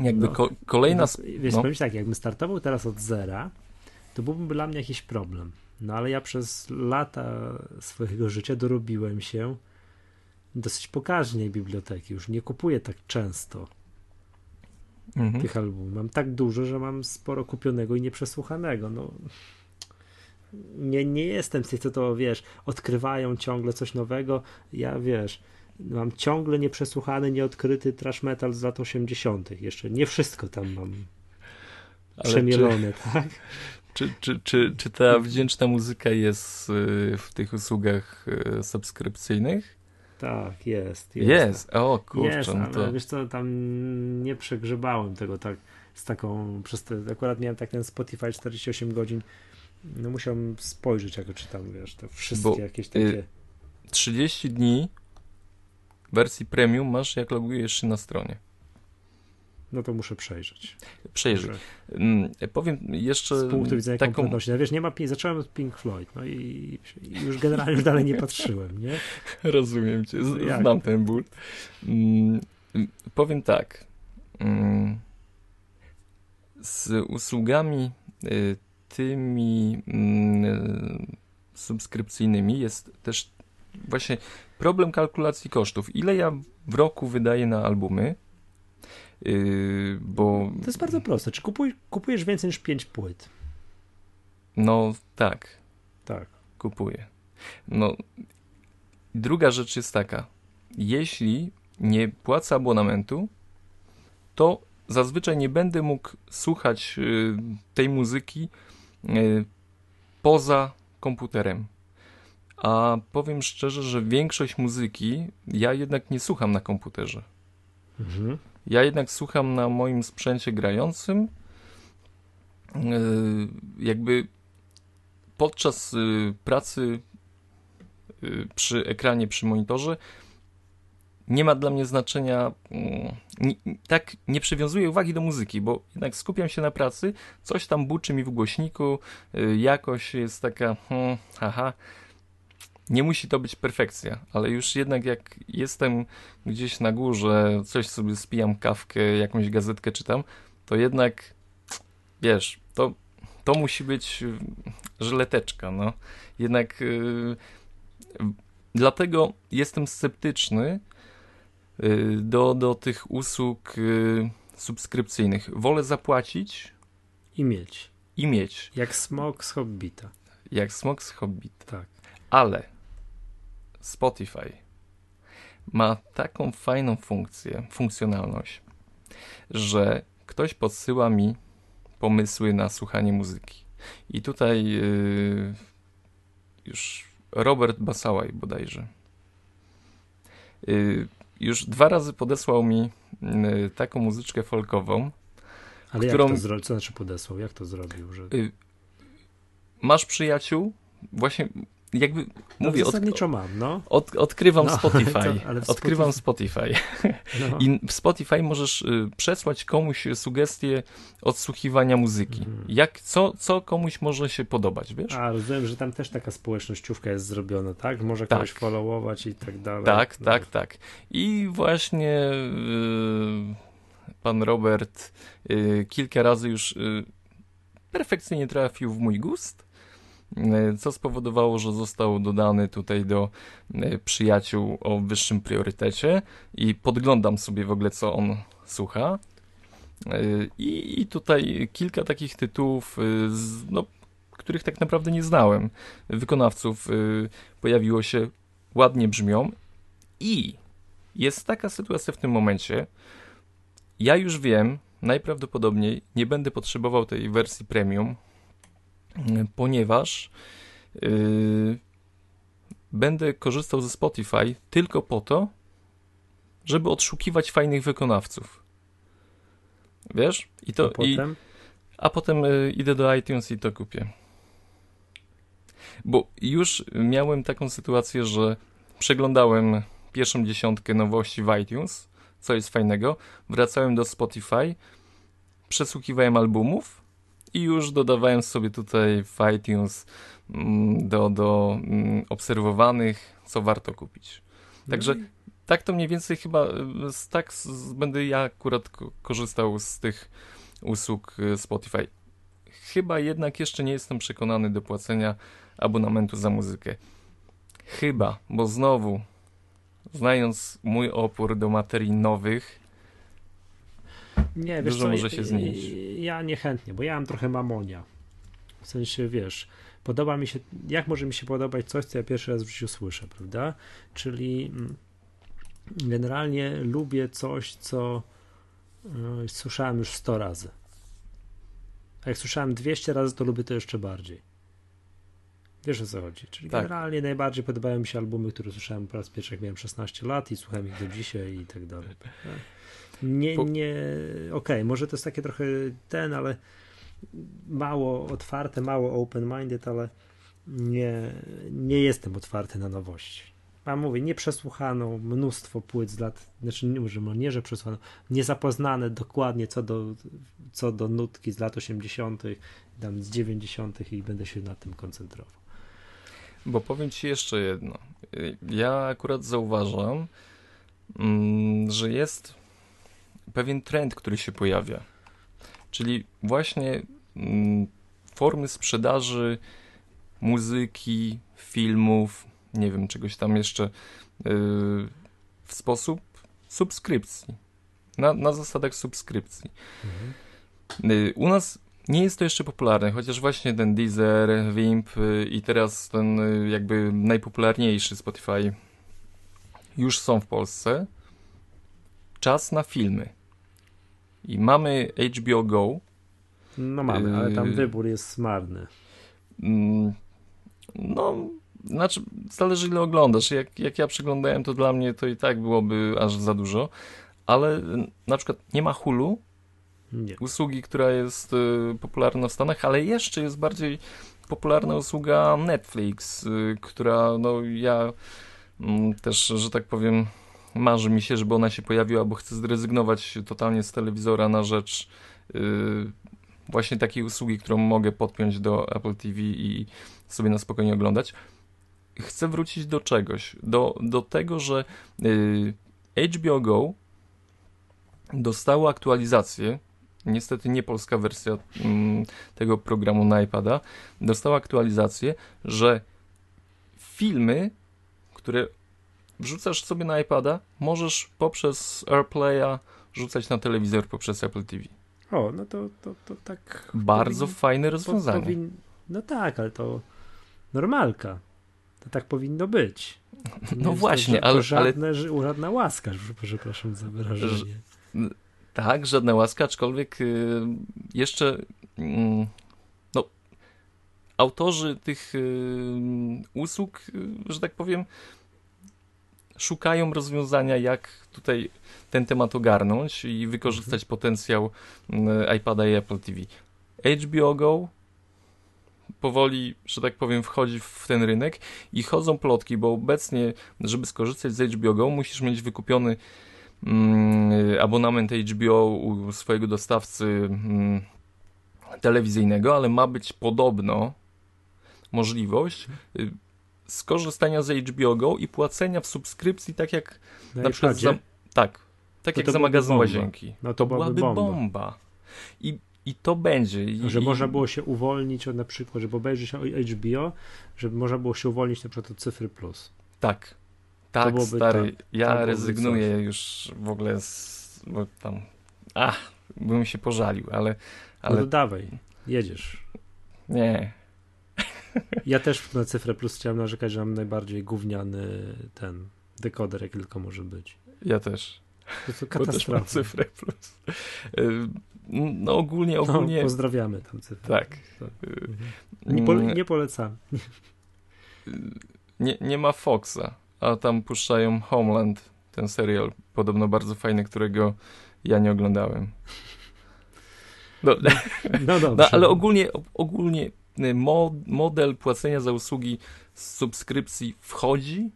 Jakby no, ko- kolejna... No, wiesz, no. powiem tak, jakbym startował teraz od zera, to byłby dla mnie jakiś problem. No ale ja przez lata swojego życia dorobiłem się dosyć pokaźnej biblioteki. Już nie kupuję tak często mhm. tych albumów. Mam tak dużo, że mam sporo kupionego i nieprzesłuchanego. No, nie, nie jestem z tych, co to, wiesz, odkrywają ciągle coś nowego. Ja, wiesz... Mam ciągle nieprzesłuchany, nieodkryty trash metal z lat osiemdziesiątych. Jeszcze nie wszystko tam mam przemielone, czy, tak? Czy, czy, czy, czy ta wdzięczna muzyka jest w tych usługach subskrypcyjnych? Tak, jest. Jest, jest. O kurczę. Jest, ale to... wiesz co, tam nie przegrzebałem tego tak z taką... Przez te, akurat miałem tak ten Spotify czterdzieści osiem godzin. No musiałem spojrzeć, jak go czytam, wiesz, to wszystkie Bo, jakieś takie... trzydzieści dni wersji premium masz, jak logujesz się na stronie. No to muszę przejrzeć. Przejrzeć. Mm, powiem jeszcze... Z punktu widzenia taką... kompletności. No wiesz, nie ma... Zacząłem od Pink Floyd, no i, i już generalnie już dalej nie patrzyłem, nie? Rozumiem cię, znam jak? ten ból. Mm, powiem tak. Mm, z usługami y, tymi y, subskrypcyjnymi jest też właśnie problem kalkulacji kosztów. Ile ja w roku wydaję na albumy? Yy, bo... To jest bardzo proste. Czy kupuj, kupujesz więcej niż pięć płyt? No tak. Tak. Kupuję. No. Druga rzecz jest taka. Jeśli nie płacę abonamentu, to zazwyczaj nie będę mógł słuchać y, tej muzyki y, poza komputerem. A powiem szczerze, że większość muzyki ja jednak nie słucham na komputerze. Mhm. Ja jednak słucham na moim sprzęcie grającym. Yy, jakby podczas yy, pracy yy, przy ekranie, przy monitorze nie ma dla mnie znaczenia, yy, tak nie przywiązuję uwagi do muzyki, bo jednak skupiam się na pracy, coś tam buczy mi w głośniku, yy, jakoś jest taka, hmm, haha, nie musi to być perfekcja, ale już jednak jak jestem gdzieś na górze, coś sobie spijam kawkę, jakąś gazetkę czytam, to jednak, wiesz, to, to musi być żyleteczka, no. Jednak yy, dlatego jestem sceptyczny yy, do, do tych usług yy, subskrypcyjnych. Wolę zapłacić i mieć. I mieć. Jak smok z Hobbita. Jak smok z Hobbita. Tak. Ale Spotify ma taką fajną funkcję, funkcjonalność, że ktoś podsyła mi pomysły na słuchanie muzyki. I tutaj yy, już Robert Basałaj bodajże yy, już dwa razy podesłał mi yy, taką muzyczkę folkową. Ale którą... jak to zrobił? Co znaczy podesłał? Jak to zrobił? Że... Yy, masz przyjaciół? Właśnie... Jakby no mówię, od, mam, no. od, odkrywam no, Spotify, to, ale odkrywam Spotify, Spotify. No. I w Spotify możesz y, przesłać komuś sugestie odsłuchiwania muzyki, mm. jak, co, co komuś może się podobać, wiesz? A, rozumiem, że tam też taka społecznościówka jest zrobiona, tak? Może tak. Kogoś followować i tak dalej. Tak, no. tak, tak. I właśnie y, pan Robert y, kilka razy już y, perfekcyjnie trafił w mój gust, co spowodowało, że został dodany tutaj do przyjaciół o wyższym priorytecie i podglądam sobie w ogóle, co on słucha. I, i tutaj kilka takich tytułów, no, których tak naprawdę nie znałem, wykonawców pojawiło się, ładnie brzmią i jest taka sytuacja w tym momencie. Ja już wiem, najprawdopodobniej nie będę potrzebował tej wersji premium, ponieważ yy, będę korzystał ze Spotify tylko po to, żeby odszukiwać fajnych wykonawców. Wiesz? I to, a potem, i, a potem yy, idę do iTunes i to kupię. Bo już miałem taką sytuację, że przeglądałem pierwszą dziesiątkę nowości w iTunes, co jest fajnego, wracałem do Spotify, przesłuchiwałem albumów, i już dodawałem sobie tutaj w iTunes do, do obserwowanych, co warto kupić. Także tak to mniej więcej chyba, tak będę ja akurat korzystał z tych usług Spotify. Chyba jednak jeszcze nie jestem przekonany do płacenia abonamentu za muzykę. Chyba, bo znowu, znając mój opór do materii nowych, nie, wiesz, dużo może się zmienić. Ja niechętnie, bo ja mam trochę mamonia. W sensie, wiesz, podoba mi się, jak może mi się podobać coś, co ja pierwszy raz w życiu słyszę, prawda? Czyli generalnie lubię coś, co y, słyszałem już sto razy. A jak słyszałem dwieście razy, to lubię to jeszcze bardziej. Wiesz, o co chodzi. Czyli tak. Generalnie najbardziej podobały mi się albumy, które słyszałem po raz pierwszy, jak miałem szesnaście lat i słuchałem ich do dzisiaj i tak dalej. Nie, nie, okej, okay, może to jest takie trochę ten, ale mało otwarte, mało open-minded, ale nie, nie jestem otwarty na nowości. A mówię, nie przesłuchano mnóstwo płyt z lat, znaczy nie, nie że przesłuchano, nie zapoznane dokładnie co do, co do nutki z lat osiemdziesiątych, tam z dziewięćdziesiątych i będę się na tym koncentrował. Bo powiem ci jeszcze jedno. Ja akurat zauważam, że jest pewien trend, który się pojawia. Czyli właśnie mm, formy sprzedaży muzyki, filmów, nie wiem, czegoś tam jeszcze yy, w sposób subskrypcji. na, na zasadach subskrypcji. Mhm. U nas nie jest to jeszcze popularne, chociaż właśnie ten Deezer, Vimp i teraz ten jakby najpopularniejszy Spotify już są w Polsce. Czas na filmy. I mamy H B O Go. No mamy, ale tam wybór jest marny. No, znaczy zależy ile oglądasz. Jak, jak ja przeglądałem, to dla mnie to i tak byłoby aż za dużo. Ale na przykład nie ma Hulu. Nie. Usługi, która jest popularna w Stanach, ale jeszcze jest bardziej popularna usługa Netflix, która no ja też, że tak powiem, marzy mi się, żeby ona się pojawiła, bo chcę zrezygnować totalnie z telewizora na rzecz yy, właśnie takiej usługi, którą mogę podpiąć do Apple T V i sobie na spokojnie oglądać. Chcę wrócić do czegoś, do, do tego, że yy, H B O Go dostało aktualizację, niestety nie polska wersja mm, tego programu na iPada, dostała aktualizację, że filmy, które wrzucasz sobie na iPada, możesz poprzez AirPlaya rzucać na telewizor poprzez Apple T V. O, no to, to, to tak... Bardzo powin... fajne rozwiązanie. Powin... No tak, ale to normalka. To tak powinno być. To no właśnie, to, ale... To żadne, ale... Że, żadna łaska, przepraszam za wyrażenie. Ż... Tak, żadna łaska, aczkolwiek yy, jeszcze... Yy, no, autorzy tych yy, usług, yy, że tak powiem... szukają rozwiązania, jak tutaj ten temat ogarnąć i wykorzystać mhm. potencjał iPada i Apple T V. H B O Go powoli, że tak powiem, wchodzi w ten rynek i chodzą plotki, bo obecnie, żeby skorzystać z H B O Go, musisz mieć wykupiony mm, abonament H B O u swojego dostawcy mm, telewizyjnego, ale ma być podobno możliwość mhm. skorzystania z H B O Go i płacenia w subskrypcji, tak jak na, na przykład za, tak, tak to jak to za magazyn łazienki. No to, to byłaby bomba. bomba. I, i to będzie. I, że i... można było się uwolnić od, na przykład, żeby obejrzeć H B O, żeby można było się uwolnić na przykład od Cyfry Plus. Tak. Tak, byłoby, stary. Tam, ja tam rezygnuję coś. Już w ogóle z, bo tam ach, bym się pożalił, ale... ale... No to dawaj, jedziesz. Nie. Ja też na Cyfrę Plus chciałem narzekać, że mam najbardziej gówniany ten dekoder, jak tylko może być. Ja też. To, to katastrofa. Bo też mam Cyfrę Plus. No ogólnie, ogólnie... No, pozdrawiamy tam Cyfrę. Tak. tak. Nie, po, nie polecam. Nie, nie ma Foxa, a tam puszczają Homeland, ten serial podobno bardzo fajny, którego ja nie oglądałem. No, no dobrze. No, ale ogólnie, ogólnie model płacenia za usługi z subskrypcji wchodzi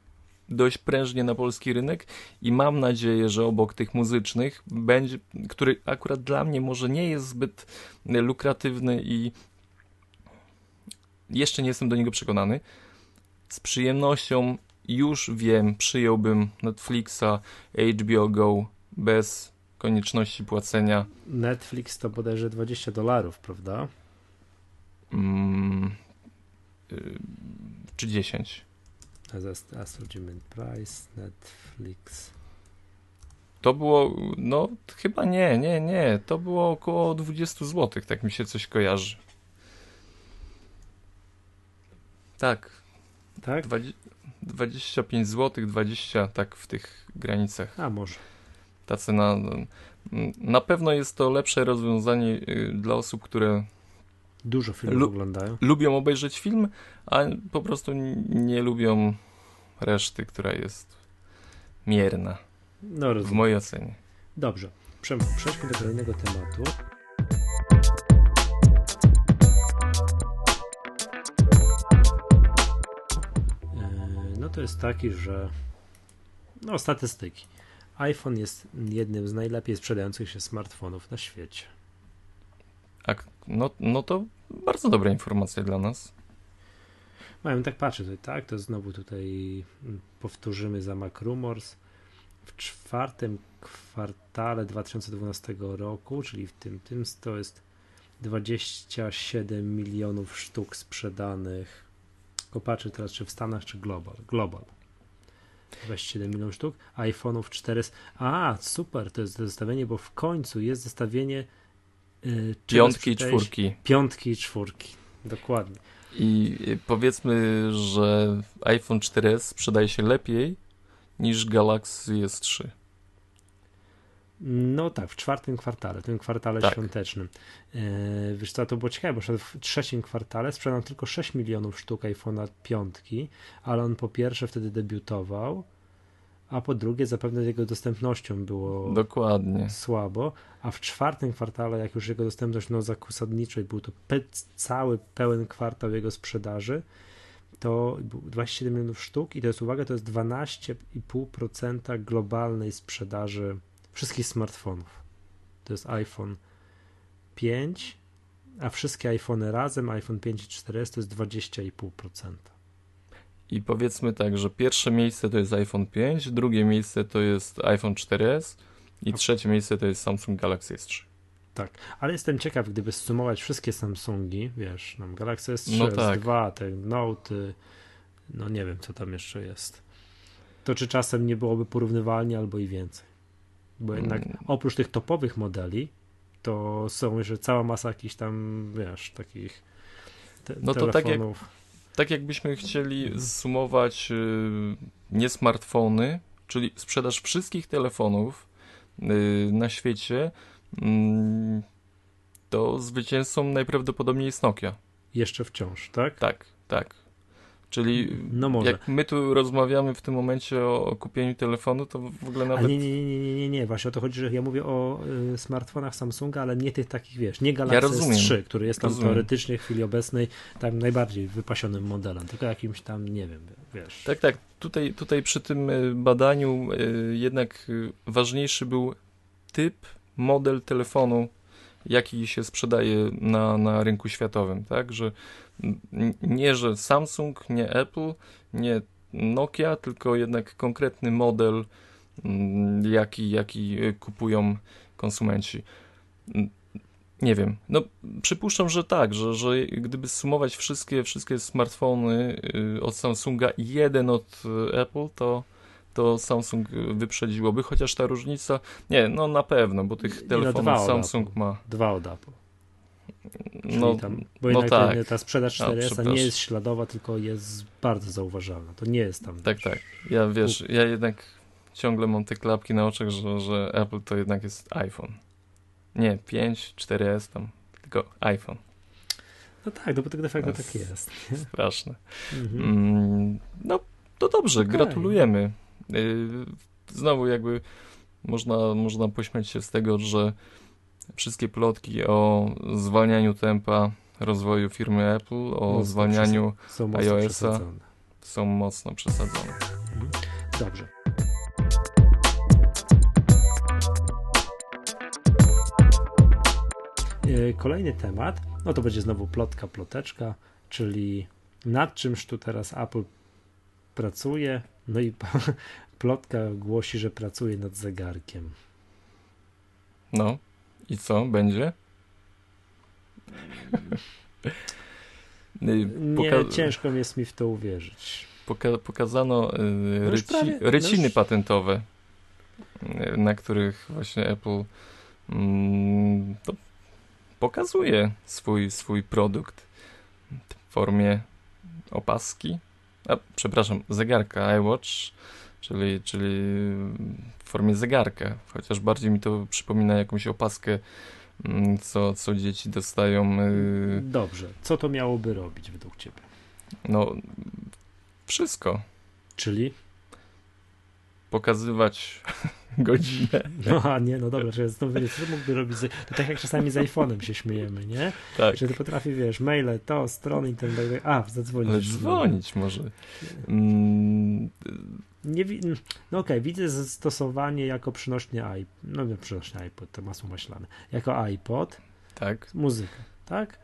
dość prężnie na polski rynek i mam nadzieję, że obok tych muzycznych będzie, który akurat dla mnie może nie jest zbyt lukratywny i jeszcze nie jestem do niego przekonany, z przyjemnością już wiem, przyjąłbym Netflixa, H B O Go bez konieczności płacenia. Netflix to bodajże dwadzieścia dolarów, prawda? Mm, y, czy dziesięć? Assortment price, Netflix. To było, no chyba nie, nie, nie. To było około dwadzieścia złotych, tak mi się coś kojarzy. Tak. Tak? dwadzieścia pięć złotych, dwadzieścia, tak w tych granicach. A może. Ta cena, na pewno jest to lepsze rozwiązanie dla osób, które dużo filmów Lu- oglądają. Lubią obejrzeć film, a po prostu nie lubią reszty, która jest mierna. No rozumiem. W mojej ocenie. Dobrze. Przejdźmy do kolejnego tematu. No to jest taki, że no statystyki. iPhone jest jednym z najlepiej sprzedających się smartfonów na świecie. A, no, no to bardzo dobra informacja dla nas. Mają tak patrzę tutaj, tak? To znowu tutaj powtórzymy zamak Rumors. W czwartym kwartale dwa tysiące dwunastego roku, czyli w tym, tym to jest dwadzieścia siedem milionów sztuk sprzedanych. Tylko patrzę teraz, czy w Stanach, czy global. Global. dwadzieścia siedem milionów sztuk, iPhone'ów cztery S. A, super, to jest zestawienie, bo w końcu jest zestawienie yy, piątki i czwórki. Piątki i czwórki, dokładnie. I powiedzmy, że iPhone cztery S sprzedaje się lepiej niż Galaxy S trzy. No tak, w czwartym kwartale, w tym kwartale tak. świątecznym. Yy, wiesz co, to było ciekawe, bo w trzecim kwartale sprzedano tylko sześć milionów sztuk iPhone'a piątki, ale on po pierwsze wtedy debiutował, a po drugie zapewne jego dostępnością było Dokładnie. słabo, a w czwartym kwartale, jak już jego dostępność no zasadniczo i był to pe- cały pełen kwartał jego sprzedaży, to dwadzieścia siedem milionów sztuk i to jest, uwaga, to jest dwanaście przecinek pięć procent globalnej sprzedaży wszystkich smartfonów. To jest iPhone pięć, a wszystkie iPhony razem, iPhone pięć i cztery S to jest dwadzieścia przecinek pięć procent. I powiedzmy tak, że pierwsze miejsce to jest iPhone pięć, drugie miejsce to jest iPhone cztery S i okay. trzecie miejsce to jest Samsung Galaxy S trzy. Tak, ale jestem ciekaw, gdyby zsumować wszystkie Samsungi, wiesz, nam Galaxy S trzy, no tak. S dwa, te Note, no nie wiem, co tam jeszcze jest. To czy czasem nie byłoby porównywalnie albo i więcej? Bo jednak oprócz tych topowych modeli to są jeszcze cała masa jakichś tam, wiesz, takich te- no to telefonów. Tak, jak, tak jakbyśmy chcieli zsumować yy, nie smartfony, czyli sprzedaż wszystkich telefonów yy, na świecie, yy, to zwycięzcą najprawdopodobniej jest Nokia. Jeszcze wciąż, tak? Tak, tak. Czyli no może. Jak my tu rozmawiamy w tym momencie o, o kupieniu telefonu, to w ogóle nawet... A nie, nie, nie, nie, nie, nie, właśnie o to chodzi, że ja mówię o y, smartfonach Samsunga, ale nie tych takich, wiesz, nie Galaxy ja S trzy, który jest tam rozumiem. teoretycznie w chwili obecnej tam najbardziej wypasionym modelem, tylko jakimś tam, nie wiem, wiesz... Tak, tak, tutaj, tutaj przy tym badaniu y, jednak y, ważniejszy był typ, model telefonu, jaki się sprzedaje na, na rynku światowym, tak, że nie, że Samsung, nie Apple, nie Nokia, tylko jednak konkretny model, jaki, jaki kupują konsumenci. Nie wiem, no przypuszczam, że tak, że, że gdyby sumować wszystkie, wszystkie smartfony od Samsunga i jeden od Apple, to to Samsung wyprzedziłoby, chociaż ta różnica, nie, no na pewno, bo tych telefonów no Samsung Apple. ma... Dwa od Apple. No, tam, bo no jednak tak. ta sprzedaż cztery S nie jest śladowa, tylko jest bardzo zauważalna. To nie jest tam... Tak, tak. Ja wiesz, ja jednak ciągle mam te klapki na oczach, że, że Apple to jednak jest iPhone. Nie, pięć, cztery S tam, tylko iPhone. No tak, no bo tak de facto tak jest. Straszne. Mhm. No, to dobrze, okay. Gratulujemy. Znowu jakby można, można pośmiać się z tego, że wszystkie plotki o zwalnianiu tempa rozwoju firmy Apple, o mocno zwalnianiu przes- iOS-a są mocno przesadzone. Dobrze. Kolejny temat, no to będzie znowu plotka, ploteczka, czyli nad czymś tu teraz Apple pracuje, no i plotka głosi, że pracuje nad zegarkiem. No i co? Będzie? Nie, Poka- ciężko jest mi w to uwierzyć. Poka- pokazano y, ryci- prawie, ryciny już... patentowe, y, na których właśnie Apple mm, to pokazuje swój, swój produkt w formie opaski. A, przepraszam, zegarka iWatch, czyli, czyli w formie zegarka, chociaż bardziej mi to przypomina jakąś opaskę, co, co dzieci dostają. Dobrze, co to miałoby robić według ciebie? No, wszystko. Czyli? Pokazywać godzinę. No a nie, no dobra, że znowu co mógłby robić, z... to tak jak czasami z iPhone'em się śmiejemy, nie? Tak. Że ty potrafi, wiesz, maile, to, strony internetowe, a, zadzwonić. Ale dzwonić może. Mm. Nie, no okej, okay, widzę zastosowanie jako przynośnie iPod, no nie przynośnie iPod, to masło maślane, jako iPod, tak. Muzyka, tak?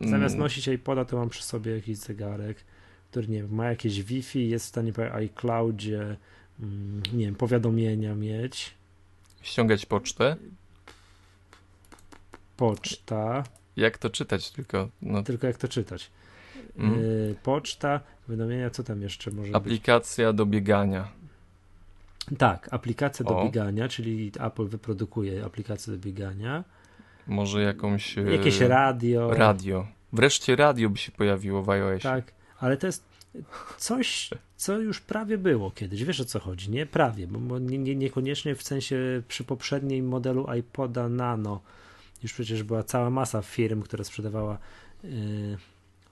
Zamiast mm. nosić iPoda, to mam przy sobie jakiś zegarek, który nie ma jakieś Wi-Fi, jest w stanie po iCloudzie, nie wiem, powiadomienia mieć. Ściągać pocztę. Poczta. Jak to czytać tylko? No. Tylko jak to czytać. Mm. Poczta, powiadomienia, co tam jeszcze może Aplikacja być? Aplikacja do biegania. Tak, aplikacja do o. biegania, czyli Apple wyprodukuje aplikację do biegania. Może jakąś... Jakieś radio. Radio. Wreszcie radio by się pojawiło w iOSie. Tak, ale to jest coś, co już prawie było kiedyś. Wiesz, o co chodzi, nie? Prawie, bo nie, nie, niekoniecznie w sensie przy poprzednim modelu iPoda Nano już przecież była cała masa firm, która sprzedawała yy,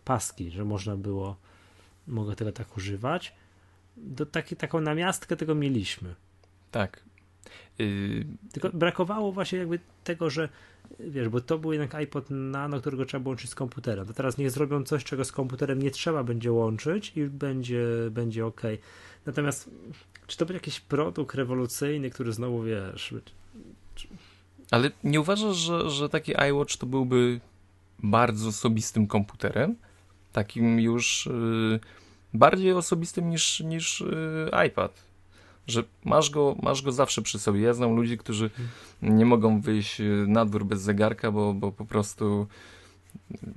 paski, że można było, mogę tego tak używać. Do taki, taką namiastkę tego mieliśmy. Tak. Yy... Tylko brakowało właśnie jakby tego, że wiesz, bo to był jednak iPod Nano, którego trzeba było łączyć z komputerem. To teraz niech zrobią coś, czego z komputerem nie trzeba będzie łączyć i będzie, będzie ok. Natomiast czy to był jakiś produkt rewolucyjny, który znowu wiesz... Czy... Ale nie uważasz, że, że taki iWatch to byłby bardzo osobistym komputerem? Takim już... Yy... bardziej osobistym niż, niż yy, iPad, że masz go, masz go zawsze przy sobie. Ja znam ludzi, którzy nie mogą wyjść na dwór bez zegarka, bo, bo po prostu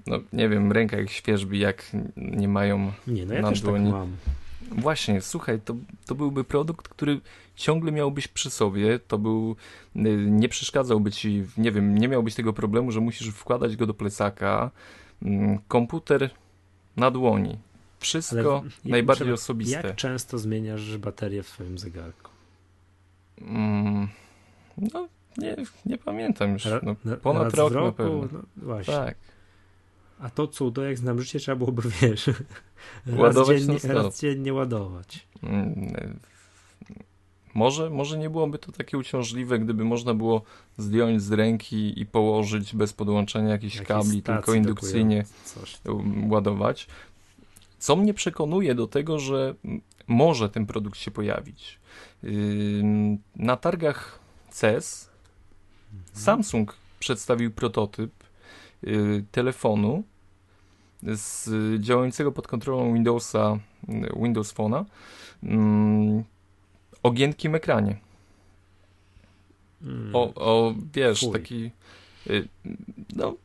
no nie wiem, ręka ich świerzbi, jak nie mają nie, no ja na też dłoni. Tak mam. Właśnie, słuchaj, to, to byłby produkt, który ciągle miałbyś przy sobie, to był, nie przeszkadzałby ci, nie wiem, nie miałbyś tego problemu, że musisz wkładać go do plecaka, komputer na dłoni. Wszystko ale najbardziej jak, osobiste. Jak często zmieniasz baterię w swoim zegarku? Mm, no, nie, nie pamiętam już. No, na, ponad raz rok w roku, na pewno. No, właśnie. Tak. A to cudo, jak znam życie, trzeba byłoby, wiesz, raz dziennie, raz dziennie ładować. Mm, może, może nie byłoby to takie uciążliwe, gdyby można było zdjąć z ręki i położyć bez podłączenia jakichś Jakiej kabli, tylko indukcyjnie ładować. Co mnie przekonuje do tego, że może ten produkt się pojawić. Yy, na targach C E S Samsung przedstawił prototyp yy, telefonu z działającego pod kontrolą Windowsa, Windows Phone'a yy, o giętkim ekranie. O, o wiesz, Fuj. taki yy, no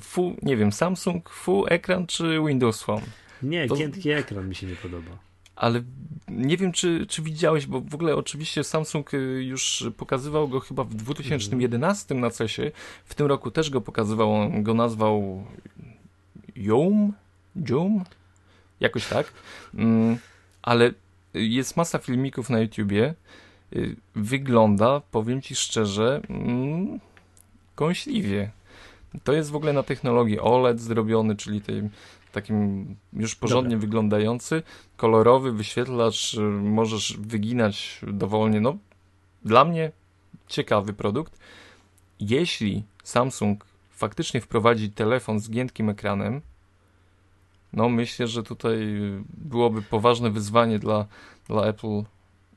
Full, nie wiem, Samsung Full Ekran czy Windows Phone? Nie, to... giętki ekran mi się nie podoba. Ale nie wiem, czy, czy widziałeś, bo w ogóle oczywiście Samsung już pokazywał go chyba w dwa tysiące jedenastym na cesie. W tym roku też go pokazywał, on go nazwał Joom? Joom? Jakoś tak. Ale jest masa filmików na YouTubie. Wygląda, powiem ci szczerze, kąśliwie. To jest w ogóle na technologii O L E D zrobiony, czyli tej, takim już porządnie Dobra. wyglądający, kolorowy wyświetlacz, możesz wyginać dowolnie. No, dla mnie ciekawy produkt. Jeśli Samsung faktycznie wprowadzi telefon z giętkim ekranem, no myślę, że tutaj byłoby poważne wyzwanie dla, dla Apple.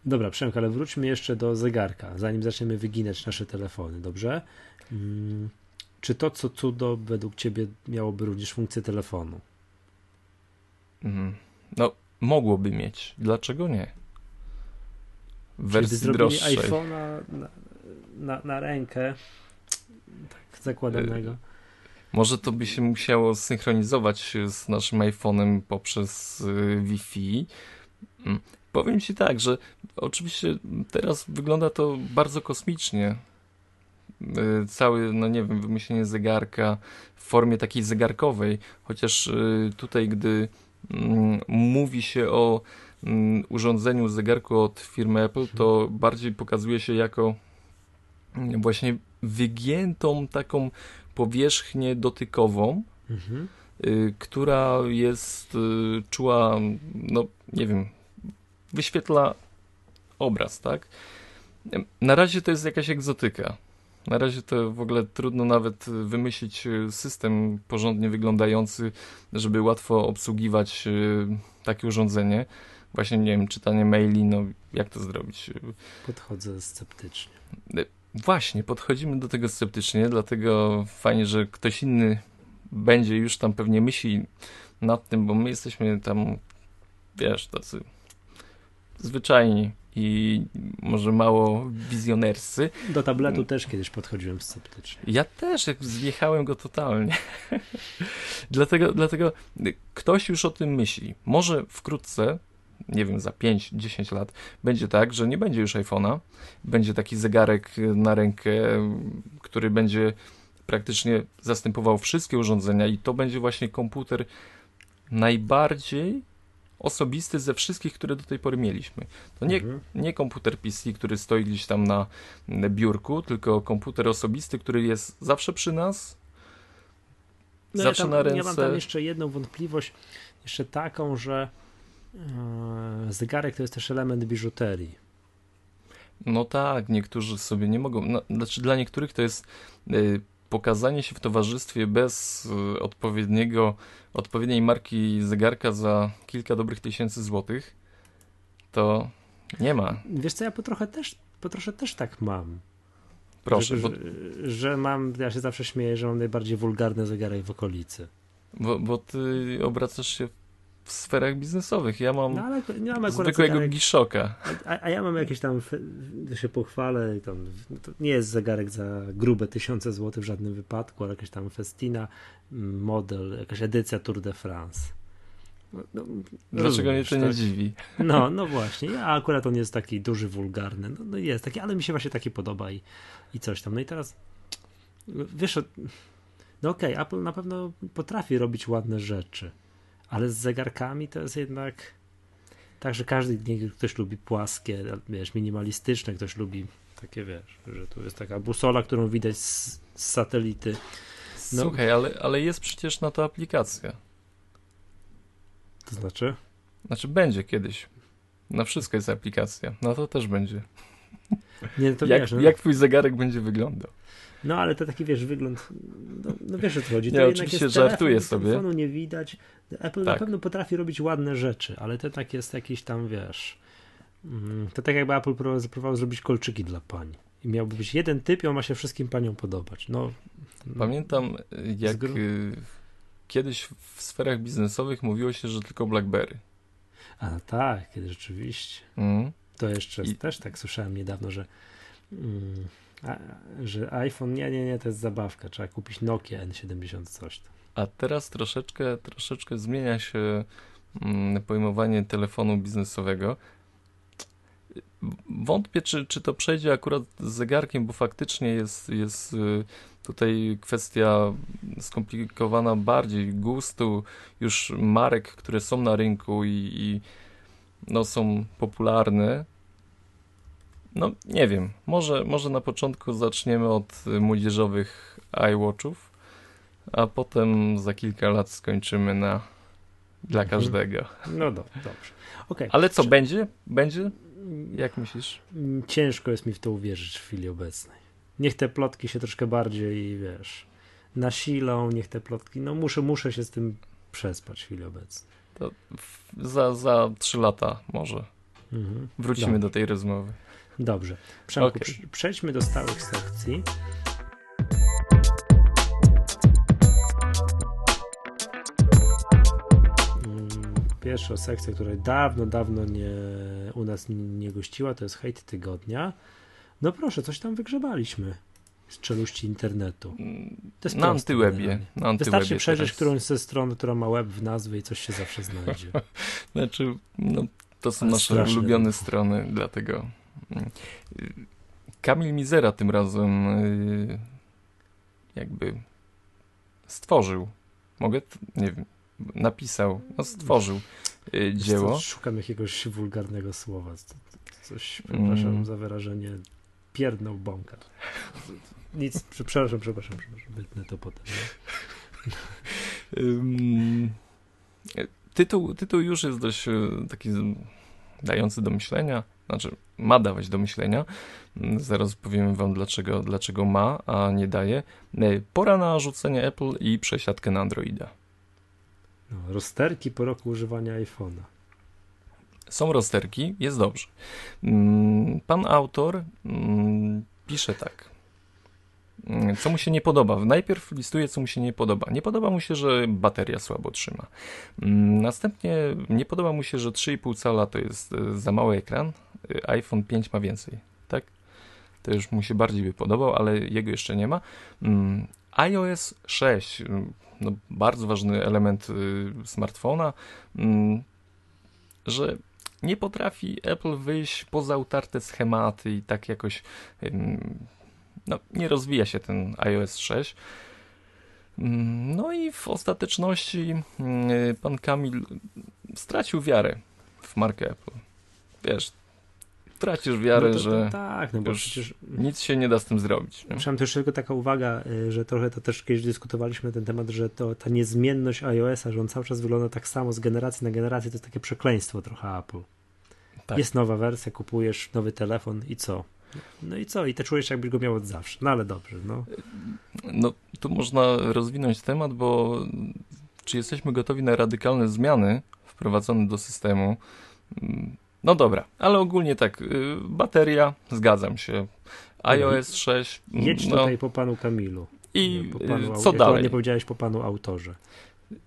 Dobra, Przemku, ale wróćmy jeszcze do zegarka, zanim zaczniemy wyginać nasze telefony, dobrze? Mm. Czy to, co cudo według ciebie miałoby również funkcję telefonu? Mm, no, mogłoby mieć. Dlaczego nie? W wersji droższej. Gdyby zrobili iPhone'a na, na, na rękę, tak zakładanego. Yy, może to by się musiało synchronizować z naszym iPhone'em poprzez yy, Wi-Fi. Yy, powiem ci tak, że oczywiście teraz wygląda to bardzo kosmicznie. Cały, no nie wiem, wymyślenie zegarka w formie takiej zegarkowej, chociaż tutaj, gdy mówi się o urządzeniu zegarku od firmy Apple, to bardziej pokazuje się jako właśnie wygiętą taką powierzchnię dotykową, mhm. która jest czuła, no nie wiem, wyświetla obraz, tak? Na razie to jest jakaś egzotyka. Na razie to w ogóle trudno nawet wymyślić system porządnie wyglądający, żeby łatwo obsługiwać takie urządzenie. Właśnie, nie wiem, czytanie maili, no jak to zrobić? Podchodzę sceptycznie. Właśnie, podchodzimy do tego sceptycznie, dlatego fajnie, że ktoś inny będzie już tam pewnie myśli nad tym, bo my jesteśmy tam, wiesz, tacy zwyczajni. I może mało wizjonerscy. Do tabletu też kiedyś podchodziłem sceptycznie. Ja też, jak zjechałem go totalnie. dlatego, dlatego ktoś już o tym myśli. Może wkrótce nie wiem, za pięć do dziesięciu lat będzie tak, że nie będzie już iPhone'a, będzie taki zegarek na rękę, który będzie praktycznie zastępował wszystkie urządzenia i to będzie właśnie komputer najbardziej osobisty ze wszystkich, które do tej pory mieliśmy. To nie, nie komputer P C, który stoi gdzieś tam na biurku, tylko komputer osobisty, który jest zawsze przy nas, no zawsze ja tam, na ręce. Ja mam tam jeszcze jedną wątpliwość, jeszcze taką, że yy, zegarek to jest też element biżuterii. No tak, niektórzy sobie nie mogą, no, znaczy dla niektórych to jest yy, pokazanie się w towarzystwie bez y, odpowiedniego, odpowiedniej marki zegarka za kilka dobrych tysięcy złotych, to nie ma. Wiesz co, ja po trochę też, po trochę też tak mam. Proszę. Że, bo... że, że mam, ja się zawsze śmieję, że mam najbardziej wulgarny zegarek w okolicy. Bo, bo ty obracasz się w sferach biznesowych. Ja mam, no, ale, ja mam zwykłego zegarek, Gishoka. A, a ja mam jakieś tam, się pochwalę, tam, to nie jest zegarek za grube tysiące złotych w żadnym wypadku, ale jakaś tam Festina, model, jakaś edycja Tour de France. No, dlaczego mnie to nie dziwi? No, no właśnie, a akurat on jest taki duży, wulgarny. No, no jest taki, ale mi się właśnie taki podoba i, i coś tam. No i teraz, wiesz, no okej, okay, Apple na pewno potrafi robić ładne rzeczy, ale z zegarkami to jest jednak tak, że każdy, ktoś lubi płaskie, wiesz, minimalistyczne, ktoś lubi takie, wiesz, że tu jest taka busola, którą widać z, z satelity. No. Słuchaj, ale, ale jest przecież na to aplikacja. To znaczy? Znaczy będzie kiedyś. Na wszystko jest aplikacja. Na to też będzie. Nie, to jak, wiesz, no. Jak twój zegarek będzie wyglądał? No ale to taki, wiesz, wygląd, no, no wiesz, o co chodzi. To nie, oczywiście jest telefon, żartuję sobie. Telefonu nie widać. Apple tak. Na pewno potrafi robić ładne rzeczy, ale to tak jest jakiś tam, wiesz, to tak jakby Apple próbował zrobić kolczyki dla pań. I miałby być jeden typ i on ma się wszystkim paniom podobać. No, pamiętam, jak zgru... kiedyś w sferach biznesowych mówiło się, że tylko BlackBerry. A no tak, kiedy rzeczywiście. Mm. To jeszcze I... też tak słyszałem niedawno, że... Mm, A, że iPhone, nie, nie, nie, to jest zabawka, trzeba kupić Nokia N siedemdziesiąt coś tam. A teraz troszeczkę, troszeczkę zmienia się mm, pojmowanie telefonu biznesowego. Wątpię, czy, czy to przejdzie akurat z zegarkiem, bo faktycznie jest, jest tutaj kwestia skomplikowana bardziej gustu już marek, które są na rynku i, i no, są popularne. No nie wiem, może, może na początku zaczniemy od młodzieżowych iWatchów, a potem za kilka lat skończymy na dla każdego. No do, dobrze. Okay. Ale co, Prze- będzie? Będzie? Jak myślisz? Ciężko jest mi w to uwierzyć w chwili obecnej. Niech te plotki się troszkę bardziej, wiesz, nasilą, niech te plotki, no muszę, muszę się z tym przespać w chwili obecnej. To za, za trzy lata może. Mhm. Wrócimy dobrze do tej rozmowy. Dobrze. Przemku, okay. Przejdźmy do stałych sekcji. Pierwsza sekcja, która dawno, dawno nie, u nas nie gościła, to jest hejt tygodnia. No proszę, coś tam wygrzebaliśmy z czeluści internetu. To jest na antywebie. Na antywebie wystarczy przejrzeć teraz którąś ze stron, która ma web w nazwie i coś się zawsze znajdzie. Znaczy, no, to są nasze ulubione rynku. strony, dlatego... Kamil Mizera tym razem jakby stworzył, mogę, nie wiem, napisał, no stworzył wiesz, dzieło. Szukam jakiegoś wulgarnego słowa, coś, przepraszam mm. za wyrażenie, pierdnął bąka. Nic, przepraszam, przepraszam, przepraszam, wytnę to potem. um, tytuł, tytuł już jest dość taki dający do myślenia. Znaczy, ma dawać do myślenia. Zaraz powiemy wam, dlaczego, dlaczego ma, a nie daje. Pora na rzucenie Apple i przesiadkę na Androida. No, rozterki po roku używania iPhone'a. Są rozterki, jest dobrze. Pan autor pisze tak. Co mu się nie podoba? Najpierw listuje, co mu się nie podoba. Nie podoba mu się, że bateria słabo trzyma. Następnie nie podoba mu się, że trzy i pół cala to jest za mały ekran. iPhone pięć ma więcej, tak? To już mu się bardziej by podobał, ale jego jeszcze nie ma. iOS sześć, no bardzo ważny element smartfona, że nie potrafi Apple wyjść poza utarte schematy i tak jakoś no, nie rozwija się ten iOS sześć. No i w ostateczności pan Kamil stracił wiarę w markę Apple. Wiesz, tracisz wiarę, no to, że tak, no bo przecież nic się nie da z tym zrobić. Przynajmniej też tylko taka uwaga, że trochę to też kiedyś dyskutowaliśmy na ten temat, że to ta niezmienność iOS-a, że on cały czas wygląda tak samo z generacji na generację, to jest takie przekleństwo trochę Apple. Tak. Jest nowa wersja, kupujesz nowy telefon i co? No i co? I te czujesz, jakbyś go miał od zawsze. No ale dobrze, no. No tu można rozwinąć temat, bo czy jesteśmy gotowi na radykalne zmiany wprowadzone do systemu? No dobra, ale ogólnie tak, bateria, zgadzam się. iOS sześć. Jedź no, tutaj po panu Kamilu. I po panu, co dalej? Nie powiedziałeś po panu autorze.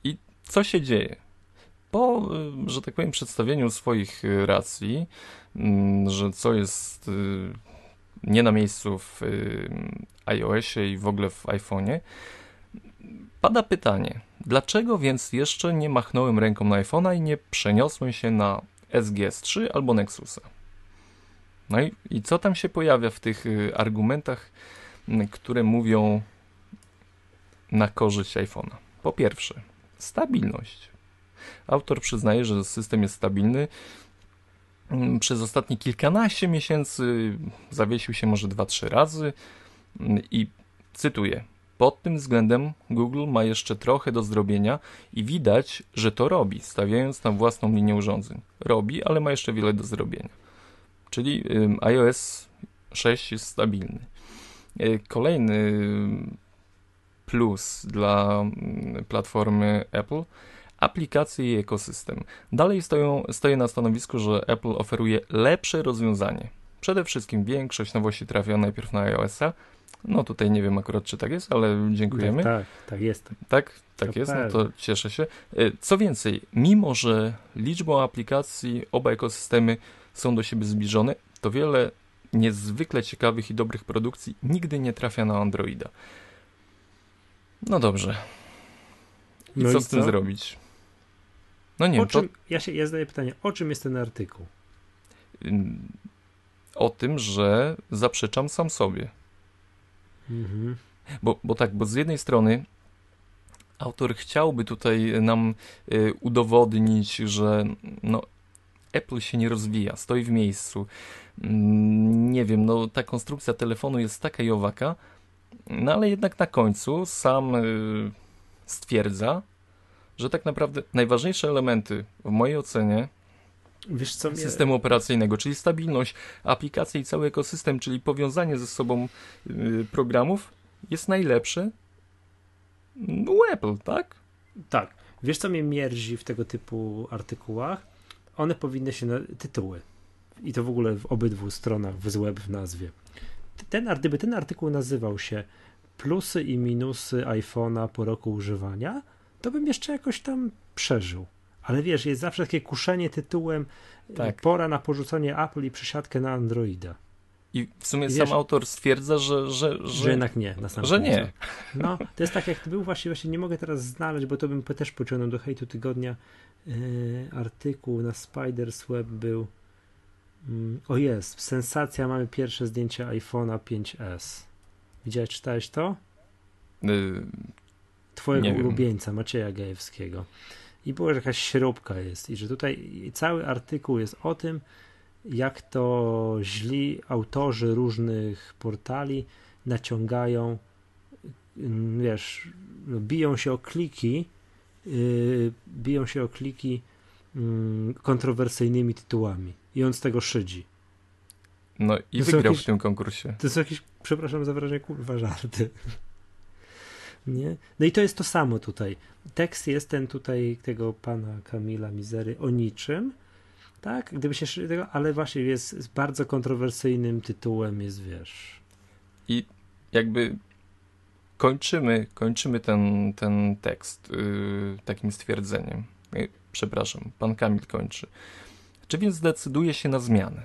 I co się dzieje? Po, że tak powiem, przedstawieniu swoich racji, że co jest nie na miejscu w iOSie i w ogóle w iPhone'ie, pada pytanie, dlaczego więc jeszcze nie machnąłem ręką na iPhone'a i nie przeniosłem się na S G S trzy albo Nexusa? No i, i co tam się pojawia w tych argumentach, które mówią na korzyść iPhone'a? Po pierwsze, stabilność. Autor przyznaje, że system jest stabilny. Przez ostatnie kilkanaście miesięcy zawiesił się może dwa trzy razy i cytuję, pod tym względem Google ma jeszcze trochę do zrobienia i widać, że to robi, stawiając na własną linię urządzeń. Robi, ale ma jeszcze wiele do zrobienia. Czyli iOS sześć jest stabilny. Kolejny plus dla platformy Apple, aplikacje i ekosystem. Dalej stoją, stoję na stanowisku, że Apple oferuje lepsze rozwiązanie. Przede wszystkim większość nowości trafia najpierw na iOS-a. No tutaj nie wiem akurat, czy tak jest, ale dziękujemy. Tak, tak, tak jest. Tak, tak to jest, no to cieszę się. Co więcej, mimo że liczbą aplikacji oba ekosystemy są do siebie zbliżone, to wiele niezwykle ciekawych i dobrych produkcji nigdy nie trafia na Androida. No dobrze. I no co i z tym co? zrobić? No nie o wiem. Czym, to... ja, się, ja zadaję pytanie, o czym jest ten artykuł? O tym, że zaprzeczam sam sobie. Mhm. Bo, bo tak, bo z jednej strony autor chciałby tutaj nam y, udowodnić, że no, Apple się nie rozwija, stoi w miejscu. Mm, nie wiem, no ta konstrukcja telefonu jest taka i owaka, no ale jednak na końcu sam y, stwierdza, że tak naprawdę najważniejsze elementy w mojej ocenie Wiesz, co mnie... systemu operacyjnego, czyli stabilność, aplikacje i cały ekosystem, czyli powiązanie ze sobą yy, programów jest najlepsze u Apple, tak? Tak. Wiesz, co mnie mierzi w tego typu artykułach? One powinny się... Na... tytuły. I to w ogóle w obydwu stronach, w web w nazwie. Ten, gdyby ten artykuł nazywał się Plusy i minusy iPhone'a po roku używania, to bym jeszcze jakoś tam przeżył. Ale wiesz, jest zawsze takie kuszenie tytułem tak. Pora na porzucenie Apple i przesiadkę na Androida. I w sumie I wiesz, sam autor stwierdza, że... Że, że, że jednak nie. Na samym że końcu. nie. No, to jest tak, jak to był właśnie, właśnie nie mogę teraz znaleźć, bo to bym też pociągnął do hejtu tygodnia. Yy, artykuł na Spider's Web był... Yy, o jest, sensacja, mamy pierwsze zdjęcie iPhone'a pięć S. Widziałeś, czytałeś to? Yy, Twojego ulubieńca, wiem. Macieja Gajewskiego. I była jakaś śrubka jest i że tutaj cały artykuł jest o tym, jak to źli autorzy różnych portali naciągają, wiesz, no, biją się o kliki, yy, biją się o kliki yy, kontrowersyjnymi tytułami i on z tego szydzi. No i wygrał jakieś, w tym konkursie. To są jakieś, przepraszam za wrażenie, kurwa żarty. Nie? No i to jest to samo tutaj. Tekst jest ten tutaj tego pana Kamila Mizery o niczym, tak? Gdyby się tego, ale właśnie jest z bardzo kontrowersyjnym tytułem, jest wiesz. I jakby kończymy, kończymy ten, ten tekst yy, takim stwierdzeniem. Yy, przepraszam, pan Kamil kończy. Czy więc decyduje się na zmianę?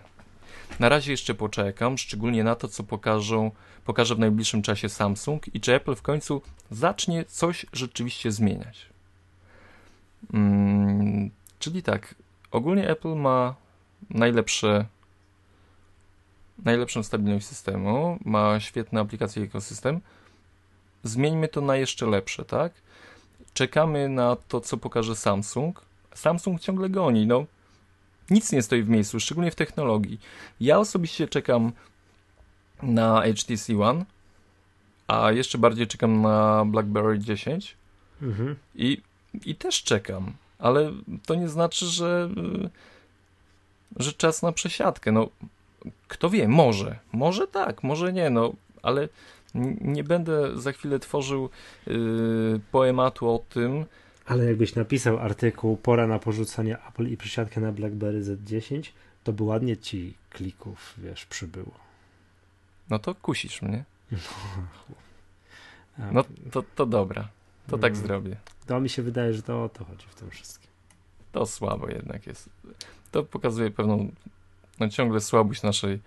Na razie jeszcze poczekam, szczególnie na to, co pokażą, pokaże w najbliższym czasie Samsung i czy Apple w końcu zacznie coś rzeczywiście zmieniać. Hmm, czyli tak, ogólnie Apple ma najlepszy, najlepszą stabilność systemu, ma świetne aplikacje i ekosystem. Zmieńmy to na jeszcze lepsze, tak? Czekamy na to, co pokaże Samsung. Samsung ciągle goni, no. Nic nie stoi w miejscu, szczególnie w technologii. Ja osobiście czekam na H T C One, a jeszcze bardziej czekam na BlackBerry dziesięć. Mhm. I, i też czekam, ale to nie znaczy, że, że czas na przesiadkę. No, kto wie, może. Może tak, może nie, no, ale nie będę za chwilę tworzył yy, poematu o tym. Ale jakbyś napisał artykuł "Pora na porzucenie Apple i przesiadkę na BlackBerry Z dziesięć", to by ładnie ci klików, wiesz, przybyło. No to kusisz mnie. No to, to dobra, to tak hmm. zrobię. To mi się wydaje, że to o to chodzi w tym wszystkim. To słabo jednak jest. To pokazuje pewną no, ciągle słabość naszej...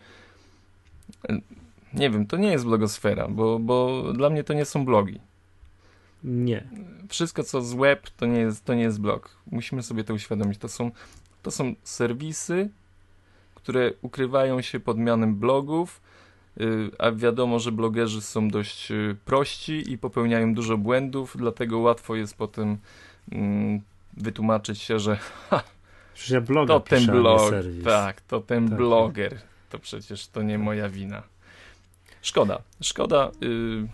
Nie wiem, to nie jest blogosfera, bo, bo dla mnie to nie są blogi. Nie. Wszystko, co z web, to nie jest, to nie jest blog. Musimy sobie to uświadomić. To są, to są serwisy, które ukrywają się pod mianem blogów, a wiadomo, że blogerzy są dość prości i popełniają dużo błędów, dlatego łatwo jest potem mm, wytłumaczyć się, że ha, ja to ten blog, tak, to ten tak. bloger, to przecież to nie moja wina. Szkoda, szkoda, yy,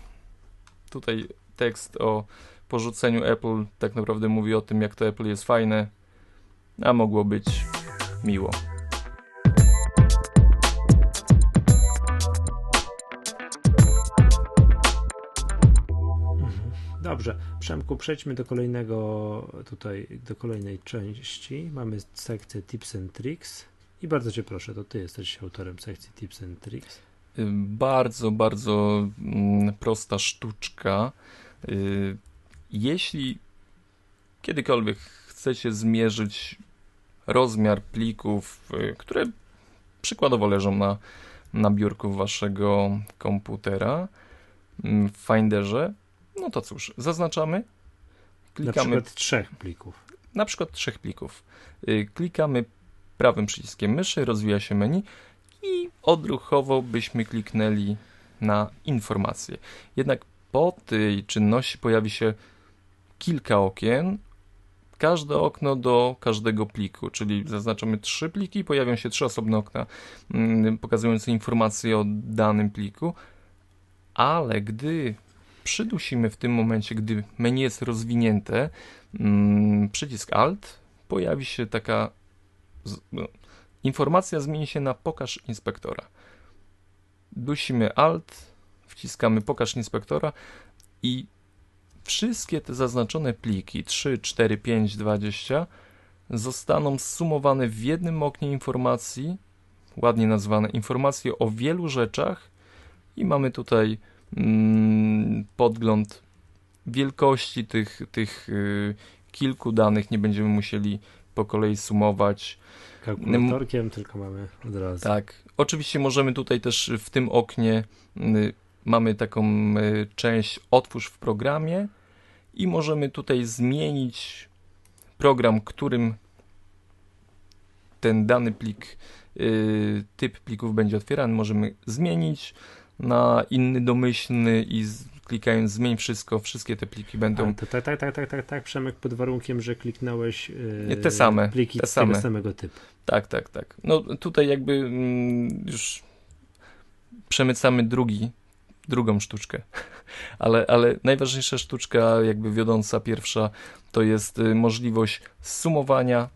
tutaj tekst o porzuceniu Apple tak naprawdę mówi o tym, jak to Apple jest fajne, a mogło być miło. Dobrze, Przemku, przejdźmy do kolejnego, tutaj do kolejnej części. Mamy sekcję Tips and Tricks i bardzo cię proszę, to ty jesteś autorem sekcji Tips and Tricks. Bardzo, bardzo prosta sztuczka. Jeśli kiedykolwiek chcecie zmierzyć rozmiar plików, które przykładowo leżą na, na biurku waszego komputera w Finderze, no to cóż, zaznaczamy, klikamy... Na przykład trzech plików. Na przykład trzech plików. Klikamy prawym przyciskiem myszy, rozwija się menu i odruchowo byśmy kliknęli na informacje. Jednak po tej czynności pojawi się kilka okien, każde okno do każdego pliku, czyli zaznaczamy trzy pliki i pojawią się trzy osobne okna pokazujące informacje o danym pliku, ale gdy... Przydusimy w tym momencie, gdy menu jest rozwinięte, mmm, przycisk Alt, pojawi się taka z, no, informacja, zmieni się na "pokaż inspektora". Dusimy Alt, wciskamy "pokaż inspektora" i wszystkie te zaznaczone pliki trzy, cztery, pięć, dwadzieścia zostaną zsumowane w jednym oknie informacji, ładnie nazwane informacje o wielu rzeczach i mamy tutaj podgląd wielkości tych, tych kilku danych, nie będziemy musieli po kolei sumować. Kalkulatorkiem tylko mamy od razu. Tak, oczywiście możemy tutaj też w tym oknie mamy taką część "otwórz w programie" i możemy tutaj zmienić program, którym ten dany plik, typ plików będzie otwierany, możemy zmienić na inny domyślny i z, klikając "zmień wszystko", wszystkie te pliki będą... Tak, tak, tak, tak, tak, tak, Przemek, pod warunkiem, że kliknąłeś yy, te same, pliki te same. tego samego typu. Tak, tak, tak. No tutaj jakby mm, już przemycamy drugi, drugą sztuczkę, ale, ale najważniejsza sztuczka, jakby wiodąca pierwsza, to jest y, możliwość sumowania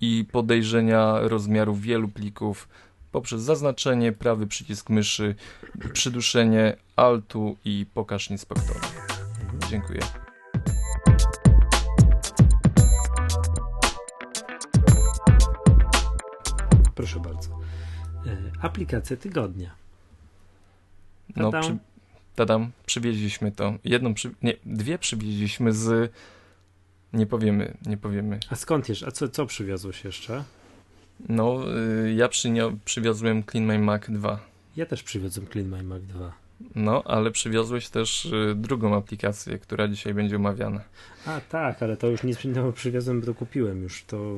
i podejrzenia rozmiaru wielu plików poprzez zaznaczenie, prawy przycisk myszy, przyduszenie Altu i "pokaż inspektora". Dziękuję. Proszę bardzo. Aplikacja tygodnia. Ta-dam. No, przy, ta-dam, przywieźliśmy to. Jedną, przy, nie, dwie przywieźliśmy z... Nie powiemy, nie powiemy. A skąd jeszcze? A co, co przywiozłeś jeszcze? No, y, ja przynio- przywiozłem Clean My Mac dwa. Ja też przywiozłem Clean My Mac dwa. No, ale przywiozłeś też y, drugą aplikację, która dzisiaj będzie omawiana. A tak, ale to już nic innego przywiozłem, bo to kupiłem już. To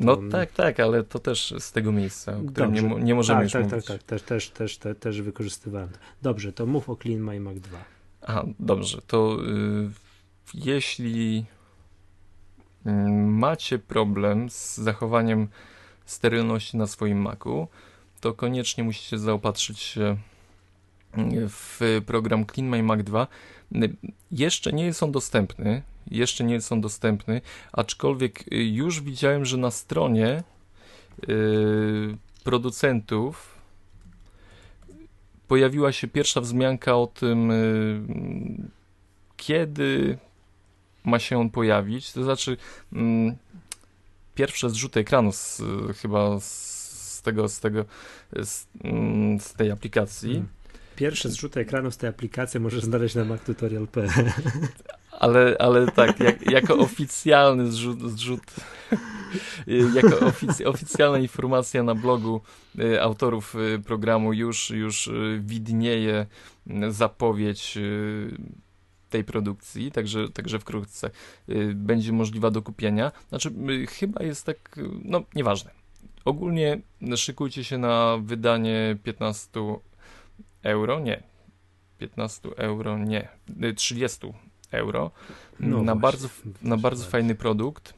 No um, tak, tak, ale to też z tego miejsca, o którym nie, nie możemy tak, już tak, mówić. Tak, tak, tak, też, też, też, też wykorzystywałem. Dobrze, to mów o Clean My Mac dwa. Aha, dobrze, to y, jeśli y, macie problem z zachowaniem sterylności na swoim Macu, to koniecznie musicie zaopatrzyć się w program Clean My Mac dwa. Jeszcze nie jest on dostępny, jeszcze nie jest on dostępny, aczkolwiek już widziałem, że na stronie yy, producentów pojawiła się pierwsza wzmianka o tym, yy, kiedy ma się on pojawić, to znaczy yy, pierwsze zrzuty ekranu z, yy, chyba z tego, z tego, z, yy, z tej aplikacji. Hmm. Pierwsze zrzuty ekranu z tej aplikacji możesz znaleźć na mac tutorial kropka p l. Ale, ale tak, jak, jako oficjalny zrzut, zrzut jako ofic, oficjalna informacja na blogu autorów programu już, już widnieje zapowiedź tej produkcji, także, także wkrótce będzie możliwa do kupienia. Znaczy chyba jest tak, no nieważne. Ogólnie szykujcie się na wydanie piętnaście euro, nie, piętnaście euro, nie, trzydzieści euro no na, bardzo, na bardzo fajny produkt,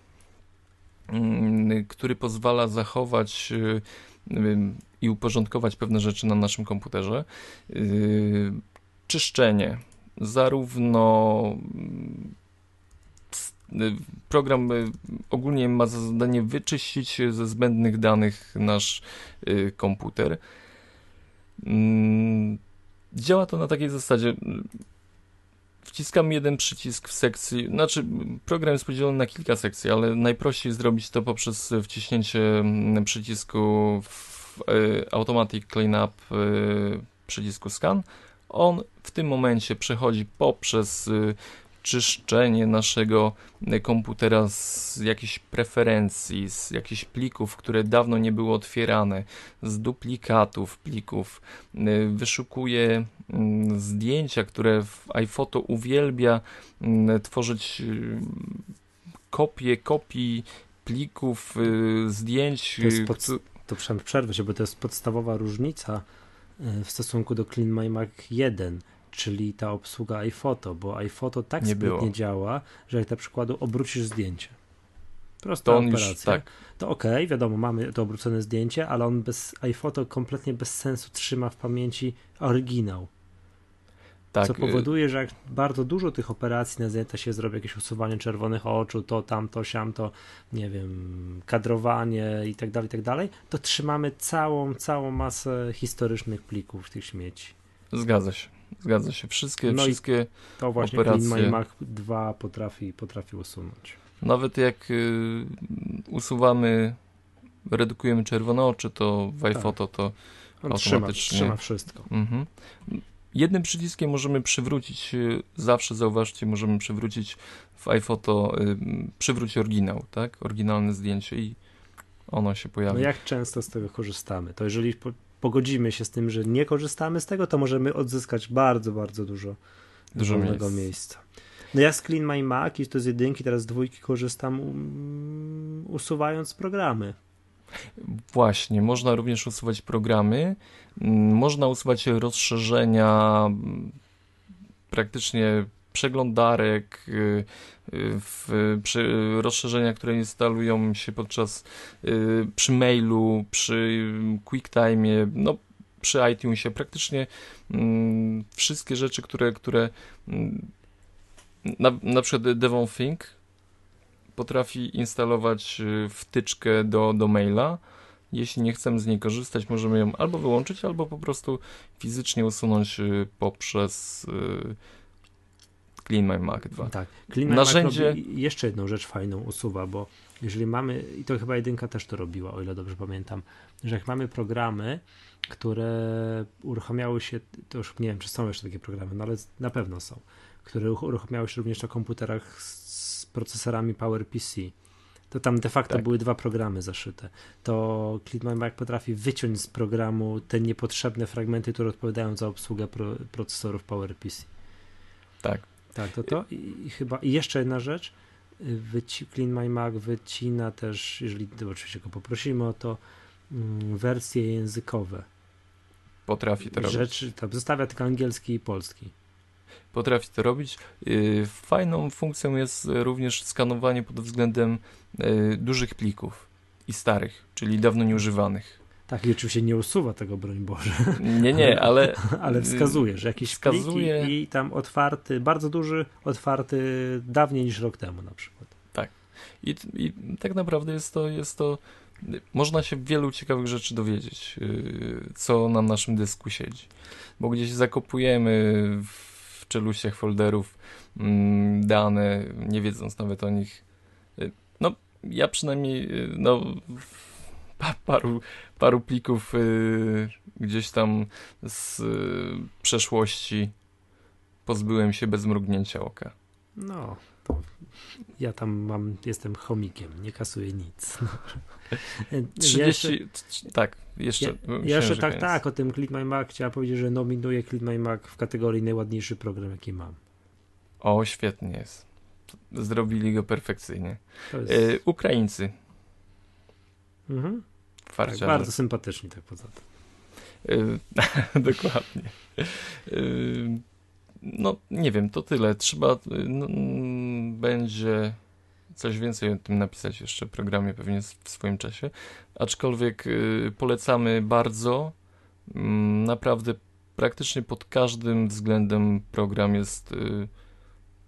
który pozwala zachować i uporządkować pewne rzeczy na naszym komputerze. Czyszczenie, zarówno program ogólnie ma za zadanie wyczyścić ze zbędnych danych nasz komputer. Działa to na takiej zasadzie, wciskam jeden przycisk w sekcji, znaczy program jest podzielony na kilka sekcji, ale najprościej zrobić to poprzez wciśnięcie przycisku w Automatic Cleanup, przycisku Scan. On w tym momencie przechodzi poprzez czyszczenie naszego komputera z jakichś preferencji, z jakichś plików, które dawno nie były otwierane, z duplikatów plików, wyszukuje zdjęcia, które w iPhoto uwielbia tworzyć kopie, kopii plików, zdjęć. To, jest pod... to przerwę się, bo to jest podstawowa różnica w stosunku do Clean My Mac jeden. Czyli ta obsługa iPhoto, bo iPhoto tak zbytnie działa, że jak na przykład obrócisz zdjęcie, prosta to operacja, już, tak. To okej, okay, wiadomo, mamy to obrócone zdjęcie, ale on bez iPhoto kompletnie bez sensu trzyma w pamięci oryginał, tak. Co powoduje, że jak bardzo dużo tych operacji na zdjęcia się zrobi, jakieś usuwanie czerwonych oczu, to tamto, siamto, nie wiem, kadrowanie i tak dalej, i tak dalej, to trzymamy całą, całą masę historycznych plików tych śmieci. Zgadza się. Zgadza się. Wszystkie, no wszystkie to właśnie operacje. Clean My Mac dwa potrafi, potrafi usunąć. Nawet jak y, usuwamy, redukujemy czerwone oczy, to w iPhoto tak. To on automatycznie... Trzyma, trzyma wszystko. Mhm. Jednym przyciskiem możemy przywrócić, zawsze zauważcie, możemy przywrócić w iPhoto, y, przywróć oryginał, tak? Oryginalne zdjęcie i ono się pojawi. No jak często z tego korzystamy? To jeżeli... Po, pogodzimy się z tym, że nie korzystamy z tego, to możemy odzyskać bardzo, bardzo dużo dużo miejsc. miejsca. No ja z Clean My Mac i to z jedynki, teraz z dwójki korzystam um, usuwając programy. Właśnie, można również usuwać programy, można usuwać rozszerzenia, praktycznie przeglądarek, w, przy, rozszerzenia, które instalują się podczas przy mailu, przy QuickTime, no, przy iTunesie, praktycznie mm, wszystkie rzeczy, które, które na, na przykład Devon Think potrafi instalować wtyczkę do, do maila. Jeśli nie chcemy z niej korzystać, możemy ją albo wyłączyć, albo po prostu fizycznie usunąć poprzez Clean My Mac dwa. Tak. Clean My Narzędzie... Mac robi jeszcze jedną rzecz fajną, usuwa, bo jeżeli mamy, i to chyba jedynka też to robiła, o ile dobrze pamiętam, że jak mamy programy, które uruchamiały się, to już nie wiem, czy są jeszcze takie programy, no ale na pewno są, które uruchamiały się również na komputerach z procesorami PowerPC, to tam de facto tak. były dwa programy zaszyte. To Clean My Mac potrafi wyciąć z programu te niepotrzebne fragmenty, które odpowiadają za obsługę pro- procesorów PowerPC. Tak. Tak, to to i chyba i jeszcze jedna rzecz, Clean My Mac wycina też, jeżeli oczywiście go poprosimy o to, wersje językowe. Potrafi to Rzeczy, robić. Tam zostawia tylko angielski i polski. Potrafi to robić. Fajną funkcją jest również skanowanie pod względem dużych plików i starych, czyli dawno nieużywanych. Tak, i oczywiście nie usuwa tego, broń Boże. Nie, nie, ale... ale wskazuje, że jakiś wskazuje... pliki i tam otwarty, bardzo duży, otwarty dawniej niż rok temu na przykład. Tak. I, i tak naprawdę jest to, jest to... Można się wielu ciekawych rzeczy dowiedzieć, co na naszym dysku siedzi. Bo gdzieś zakopujemy w czeluściach folderów dane, nie wiedząc nawet o nich. No, ja przynajmniej... no. Paru, paru plików y, gdzieś tam z y, przeszłości pozbyłem się bez mrugnięcia oka. No, to ja tam mam, jestem chomikiem, nie kasuję nic. trzydzieści, jeszcze, tak, jeszcze. Ja, jeszcze tak, tak, o tym Clean My Mac chciałem powiedzieć, że nominuję Clean My Mac w kategorii najładniejszy program, jaki mam. O, świetnie jest. Zrobili go perfekcyjnie. Jest... Y, Ukraińcy. Mhm. Tak, bardzo sympatyczni, tak poza tym. Yy, dokładnie. Yy, no, nie wiem, to tyle. Trzeba no, będzie coś więcej o tym napisać jeszcze w programie, pewnie w swoim czasie. Aczkolwiek yy, polecamy bardzo. Yy, naprawdę praktycznie pod każdym względem program jest yy,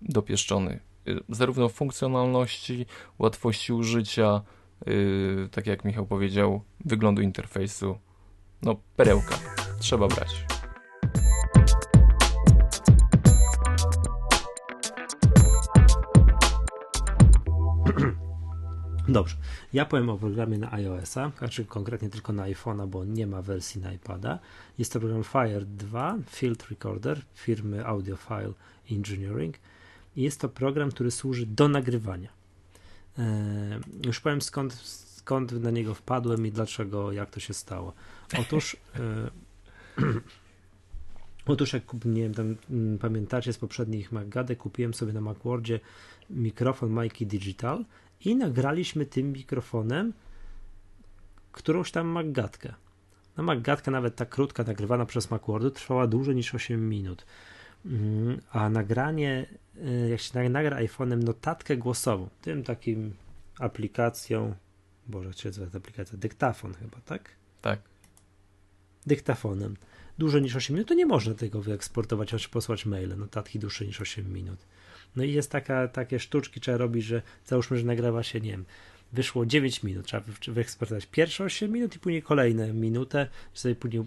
dopieszczony. Yy, zarówno funkcjonalności, łatwości użycia, Yy, tak jak Michał powiedział, wyglądu interfejsu. No, perełka. Trzeba brać. Dobrze. Ja powiem o programie na iOS-a, znaczy konkretnie tylko na iPhone'a, bo nie ma wersji na iPada. Jest to program Fire dwa Field Recorder firmy Audiophile Engineering. Jest to program, który służy do nagrywania. Już powiem skąd, skąd na niego wpadłem i dlaczego, jak to się stało. Otóż otóż jak nie wiem, tam, pamiętacie z poprzednich MacGadek, kupiłem sobie na Macworldzie mikrofon Mikey Digital i nagraliśmy tym mikrofonem którąś tam MacGadkę. No, MacGadka, nawet ta krótka nagrywana przez Macworldu, trwała dłużej niż osiem minut, a nagranie, jak się nagra iPhone'em notatkę głosową, tym takim aplikacją, Boże, jak się nazywa ta aplikacja? Dyktafon chyba, tak? Tak. Dyktafonem. Dłużej niż osiem minut, to nie można tego wyeksportować, choć posłać maile, notatki dłuższe niż osiem minut. No i jest taka, takie sztuczki trzeba robić, że załóżmy, że nagrywa się, nie wiem, wyszło dziewięć minut, trzeba wyeksportować pierwsze osiem minut i później kolejne minutę, sobie później,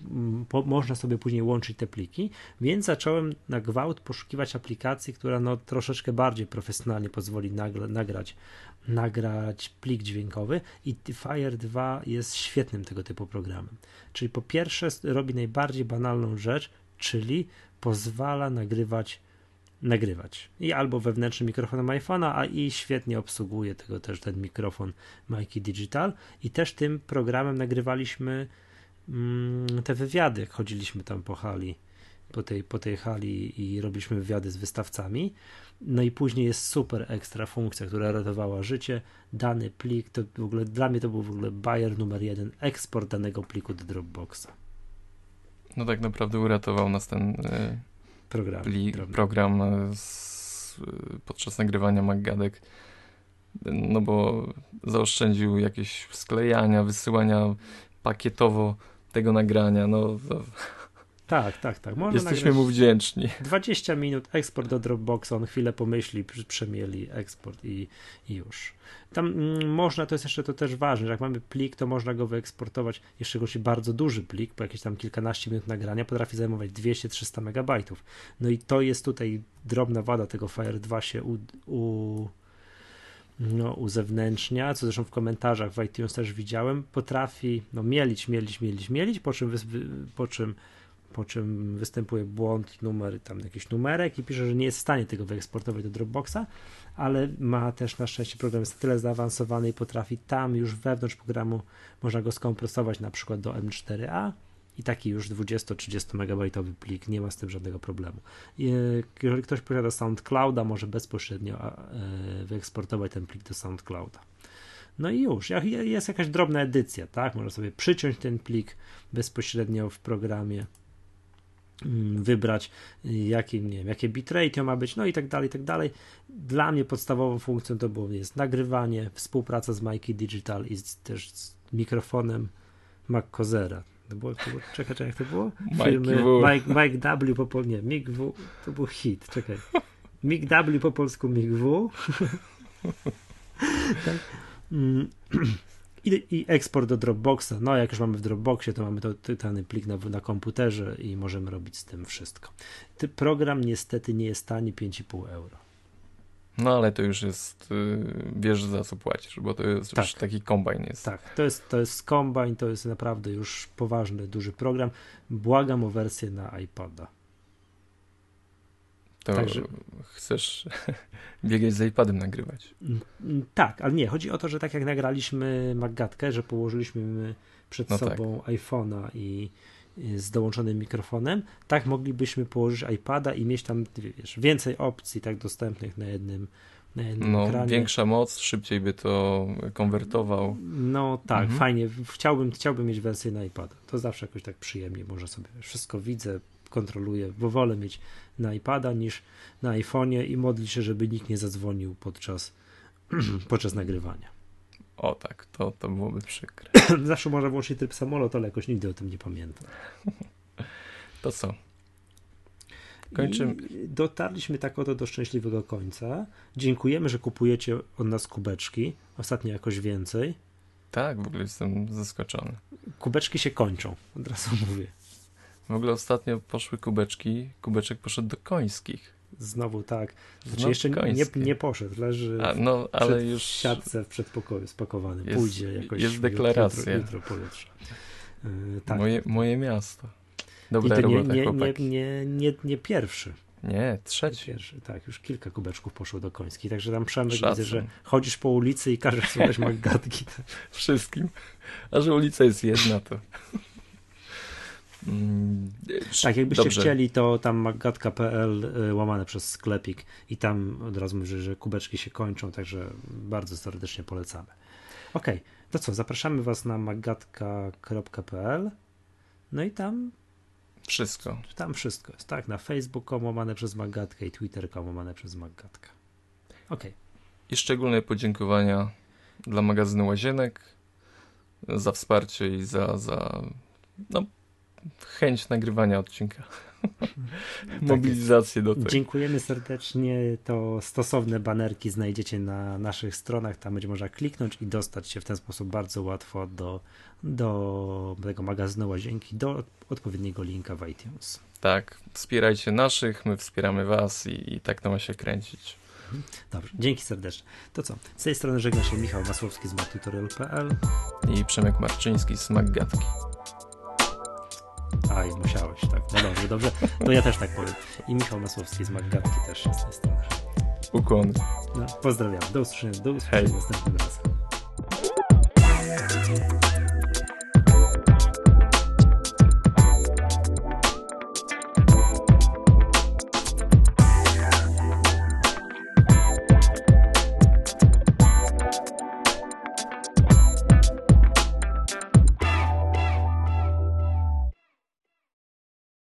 po, można sobie później łączyć te pliki, więc zacząłem na gwałt poszukiwać aplikacji, która no, troszeczkę bardziej profesjonalnie pozwoli nagra, nagrać, nagrać plik dźwiękowy, i Fire dwa jest świetnym tego typu programem. Czyli po pierwsze robi najbardziej banalną rzecz, czyli pozwala nagrywać nagrywać. I albo wewnętrzny mikrofon iPhone'a, a i świetnie obsługuje tego też ten mikrofon Mikey Digital, i też tym programem nagrywaliśmy mm, te wywiady, jak chodziliśmy tam po hali, po tej, po tej hali i robiliśmy wywiady z wystawcami. No i później jest super ekstra funkcja, która ratowała życie. Dany plik, to w ogóle dla mnie to był w ogóle bajer numer jeden, eksport danego pliku do Dropboxa. No tak naprawdę uratował nas ten... Yy... Program, Li, program z, podczas nagrywania MacGadek, no bo zaoszczędził jakieś sklejania, wysyłania pakietowo tego nagrania. No, to... Tak, tak, tak. Można Jesteśmy mu wdzięczni. dwadzieścia minut, eksport do Dropboxa, on chwilę pomyśli, przemieli eksport i, i już. Tam można, to jest jeszcze to też ważne, że jak mamy plik, to można go wyeksportować, jeszcze goś bardzo duży plik, po jakieś tam kilkanaście minut nagrania, potrafi zajmować dwieście trzysta megabajtów. No i to jest tutaj drobna wada tego Fire dwa, się u... u... no, uzewnętrznia, co zresztą w komentarzach w iTunes też widziałem, potrafi no, mielić, mielić, mielić, mielić, po czym, wy... po czym po czym występuje błąd, numer, tam jakiś numerek, i pisze, że nie jest w stanie tego wyeksportować do Dropboxa, ale ma też na szczęście program jest tyle zaawansowany i potrafi tam już wewnątrz programu, można go skompresować na przykład do em cztery a i taki już dwadzieścia do trzydziestu megabajtowy plik, nie ma z tym żadnego problemu. Jeżeli ktoś posiada SoundClouda, może bezpośrednio wyeksportować ten plik do SoundClouda. No i już, jest jakaś drobna edycja, tak? Można sobie przyciąć ten plik bezpośrednio w programie, wybrać jakie, nie wiem, jakie bitrate ma być, no i tak dalej, i tak dalej. Dla mnie podstawową funkcją to było jest nagrywanie, współpraca z Mikey Digital i z, też z mikrofonem MacCozera. To było, to było, czekaj, czekaj, jak to było? Filmy, Mike, Mike W po polsku, nie, Mick W, to był hit, czekaj. Mick W po polsku, Mick W. Tak. Mm. I, I eksport do Dropboxa. No, jak już mamy w Dropboxie, to mamy ten plik na, na komputerze i możemy robić z tym wszystko. Ten program niestety nie jest tani, pięć i pół euro. No, ale to już jest, wiesz, za co płacisz, bo to jest tak. Już taki kombajn jest. Tak, to jest, to jest kombajn, to jest naprawdę już poważny, duży program. Błagam o wersję na iPada. To Także... chcesz biegać z iPadem nagrywać. Tak, ale nie, chodzi o to, że tak jak nagraliśmy Maggatkę, że położyliśmy przed no sobą tak. iPhone'a i z dołączonym mikrofonem, tak moglibyśmy położyć iPada i mieć tam, wiesz, więcej opcji tak dostępnych na jednym, na jednym no, ekranie. Większa moc, szybciej by to konwertował. No tak, mhm. fajnie. Chciałbym, chciałbym mieć wersję na iPada. To zawsze jakoś tak przyjemnie, może sobie wszystko widzę, kontroluję, bo wolę mieć na iPada niż na iPhonie i modli się, żeby nikt nie zadzwonił podczas, podczas nagrywania. O tak, to, to byłoby przykre. Zawsze można włączyć tryb samolot, ale jakoś nigdy o tym nie pamiętam. To co? Kończymy. I dotarliśmy tak oto do szczęśliwego końca. Dziękujemy, że kupujecie od nas kubeczki. Ostatnio jakoś więcej. Tak, w ogóle jestem zaskoczony. Kubeczki się kończą, od razu mówię. W ogóle ostatnio poszły kubeczki, kubeczek poszedł do końskich. Znowu tak. Znaczy Znowu jeszcze nie, nie poszedł, leży w, A, no, ale przed, już w siatce w przedpokoju spakowany. Jest, Pójdzie jakoś jest deklaracja. Jutro, jutro pojutrze. Yy, tak. moje, moje miasto. Dobra I to robota, nie, nie, nie, nie, nie, nie pierwszy. Nie, trzeci. Pierwszy, tak, już kilka kubeczków poszło do końskich, także tam Przemek widzę, że chodzisz po ulicy i każesz słuchać Maggatki. Wszystkim. A że ulica jest jedna, to... Mm, tak, jakbyście dobrze. chcieli, to tam maggatka kropka p l łamane przez sklepik i tam od razu mówię, że kubeczki się kończą, także bardzo serdecznie polecamy. Okej, okay, to co, zapraszamy was na maggatka kropka p l, no i tam wszystko tam wszystko jest, tak, na facebook kropka com łamane przez maggatkę i twitter kropka com łamane przez maggatkę. Okej. Okay. I szczególne podziękowania dla magazynu Łazienek za wsparcie i za, za no chęć nagrywania odcinka. Mobilizację do tego. Dziękujemy serdecznie. To stosowne banerki znajdziecie na naszych stronach. Tam będzie można kliknąć i dostać się w ten sposób bardzo łatwo do, do tego magazynu Łazienki, do odpowiedniego linka w iTunes. Tak, wspierajcie naszych, my wspieramy was i, i tak to ma się kręcić. Dobrze, dzięki serdecznie. To co, z tej strony żegna się Michał Masłowski z mac tutorial kropka p l i Przemek Marczyński z Maggatki. Aj, musiałeś, tak. No dobrze, dobrze. To ja też tak powiem. I Michał Masłowski z Maggatki też jest z tej strony. Ukłon. No, pozdrawiam. Do usłyszenia. Do usłyszenia następnym razem.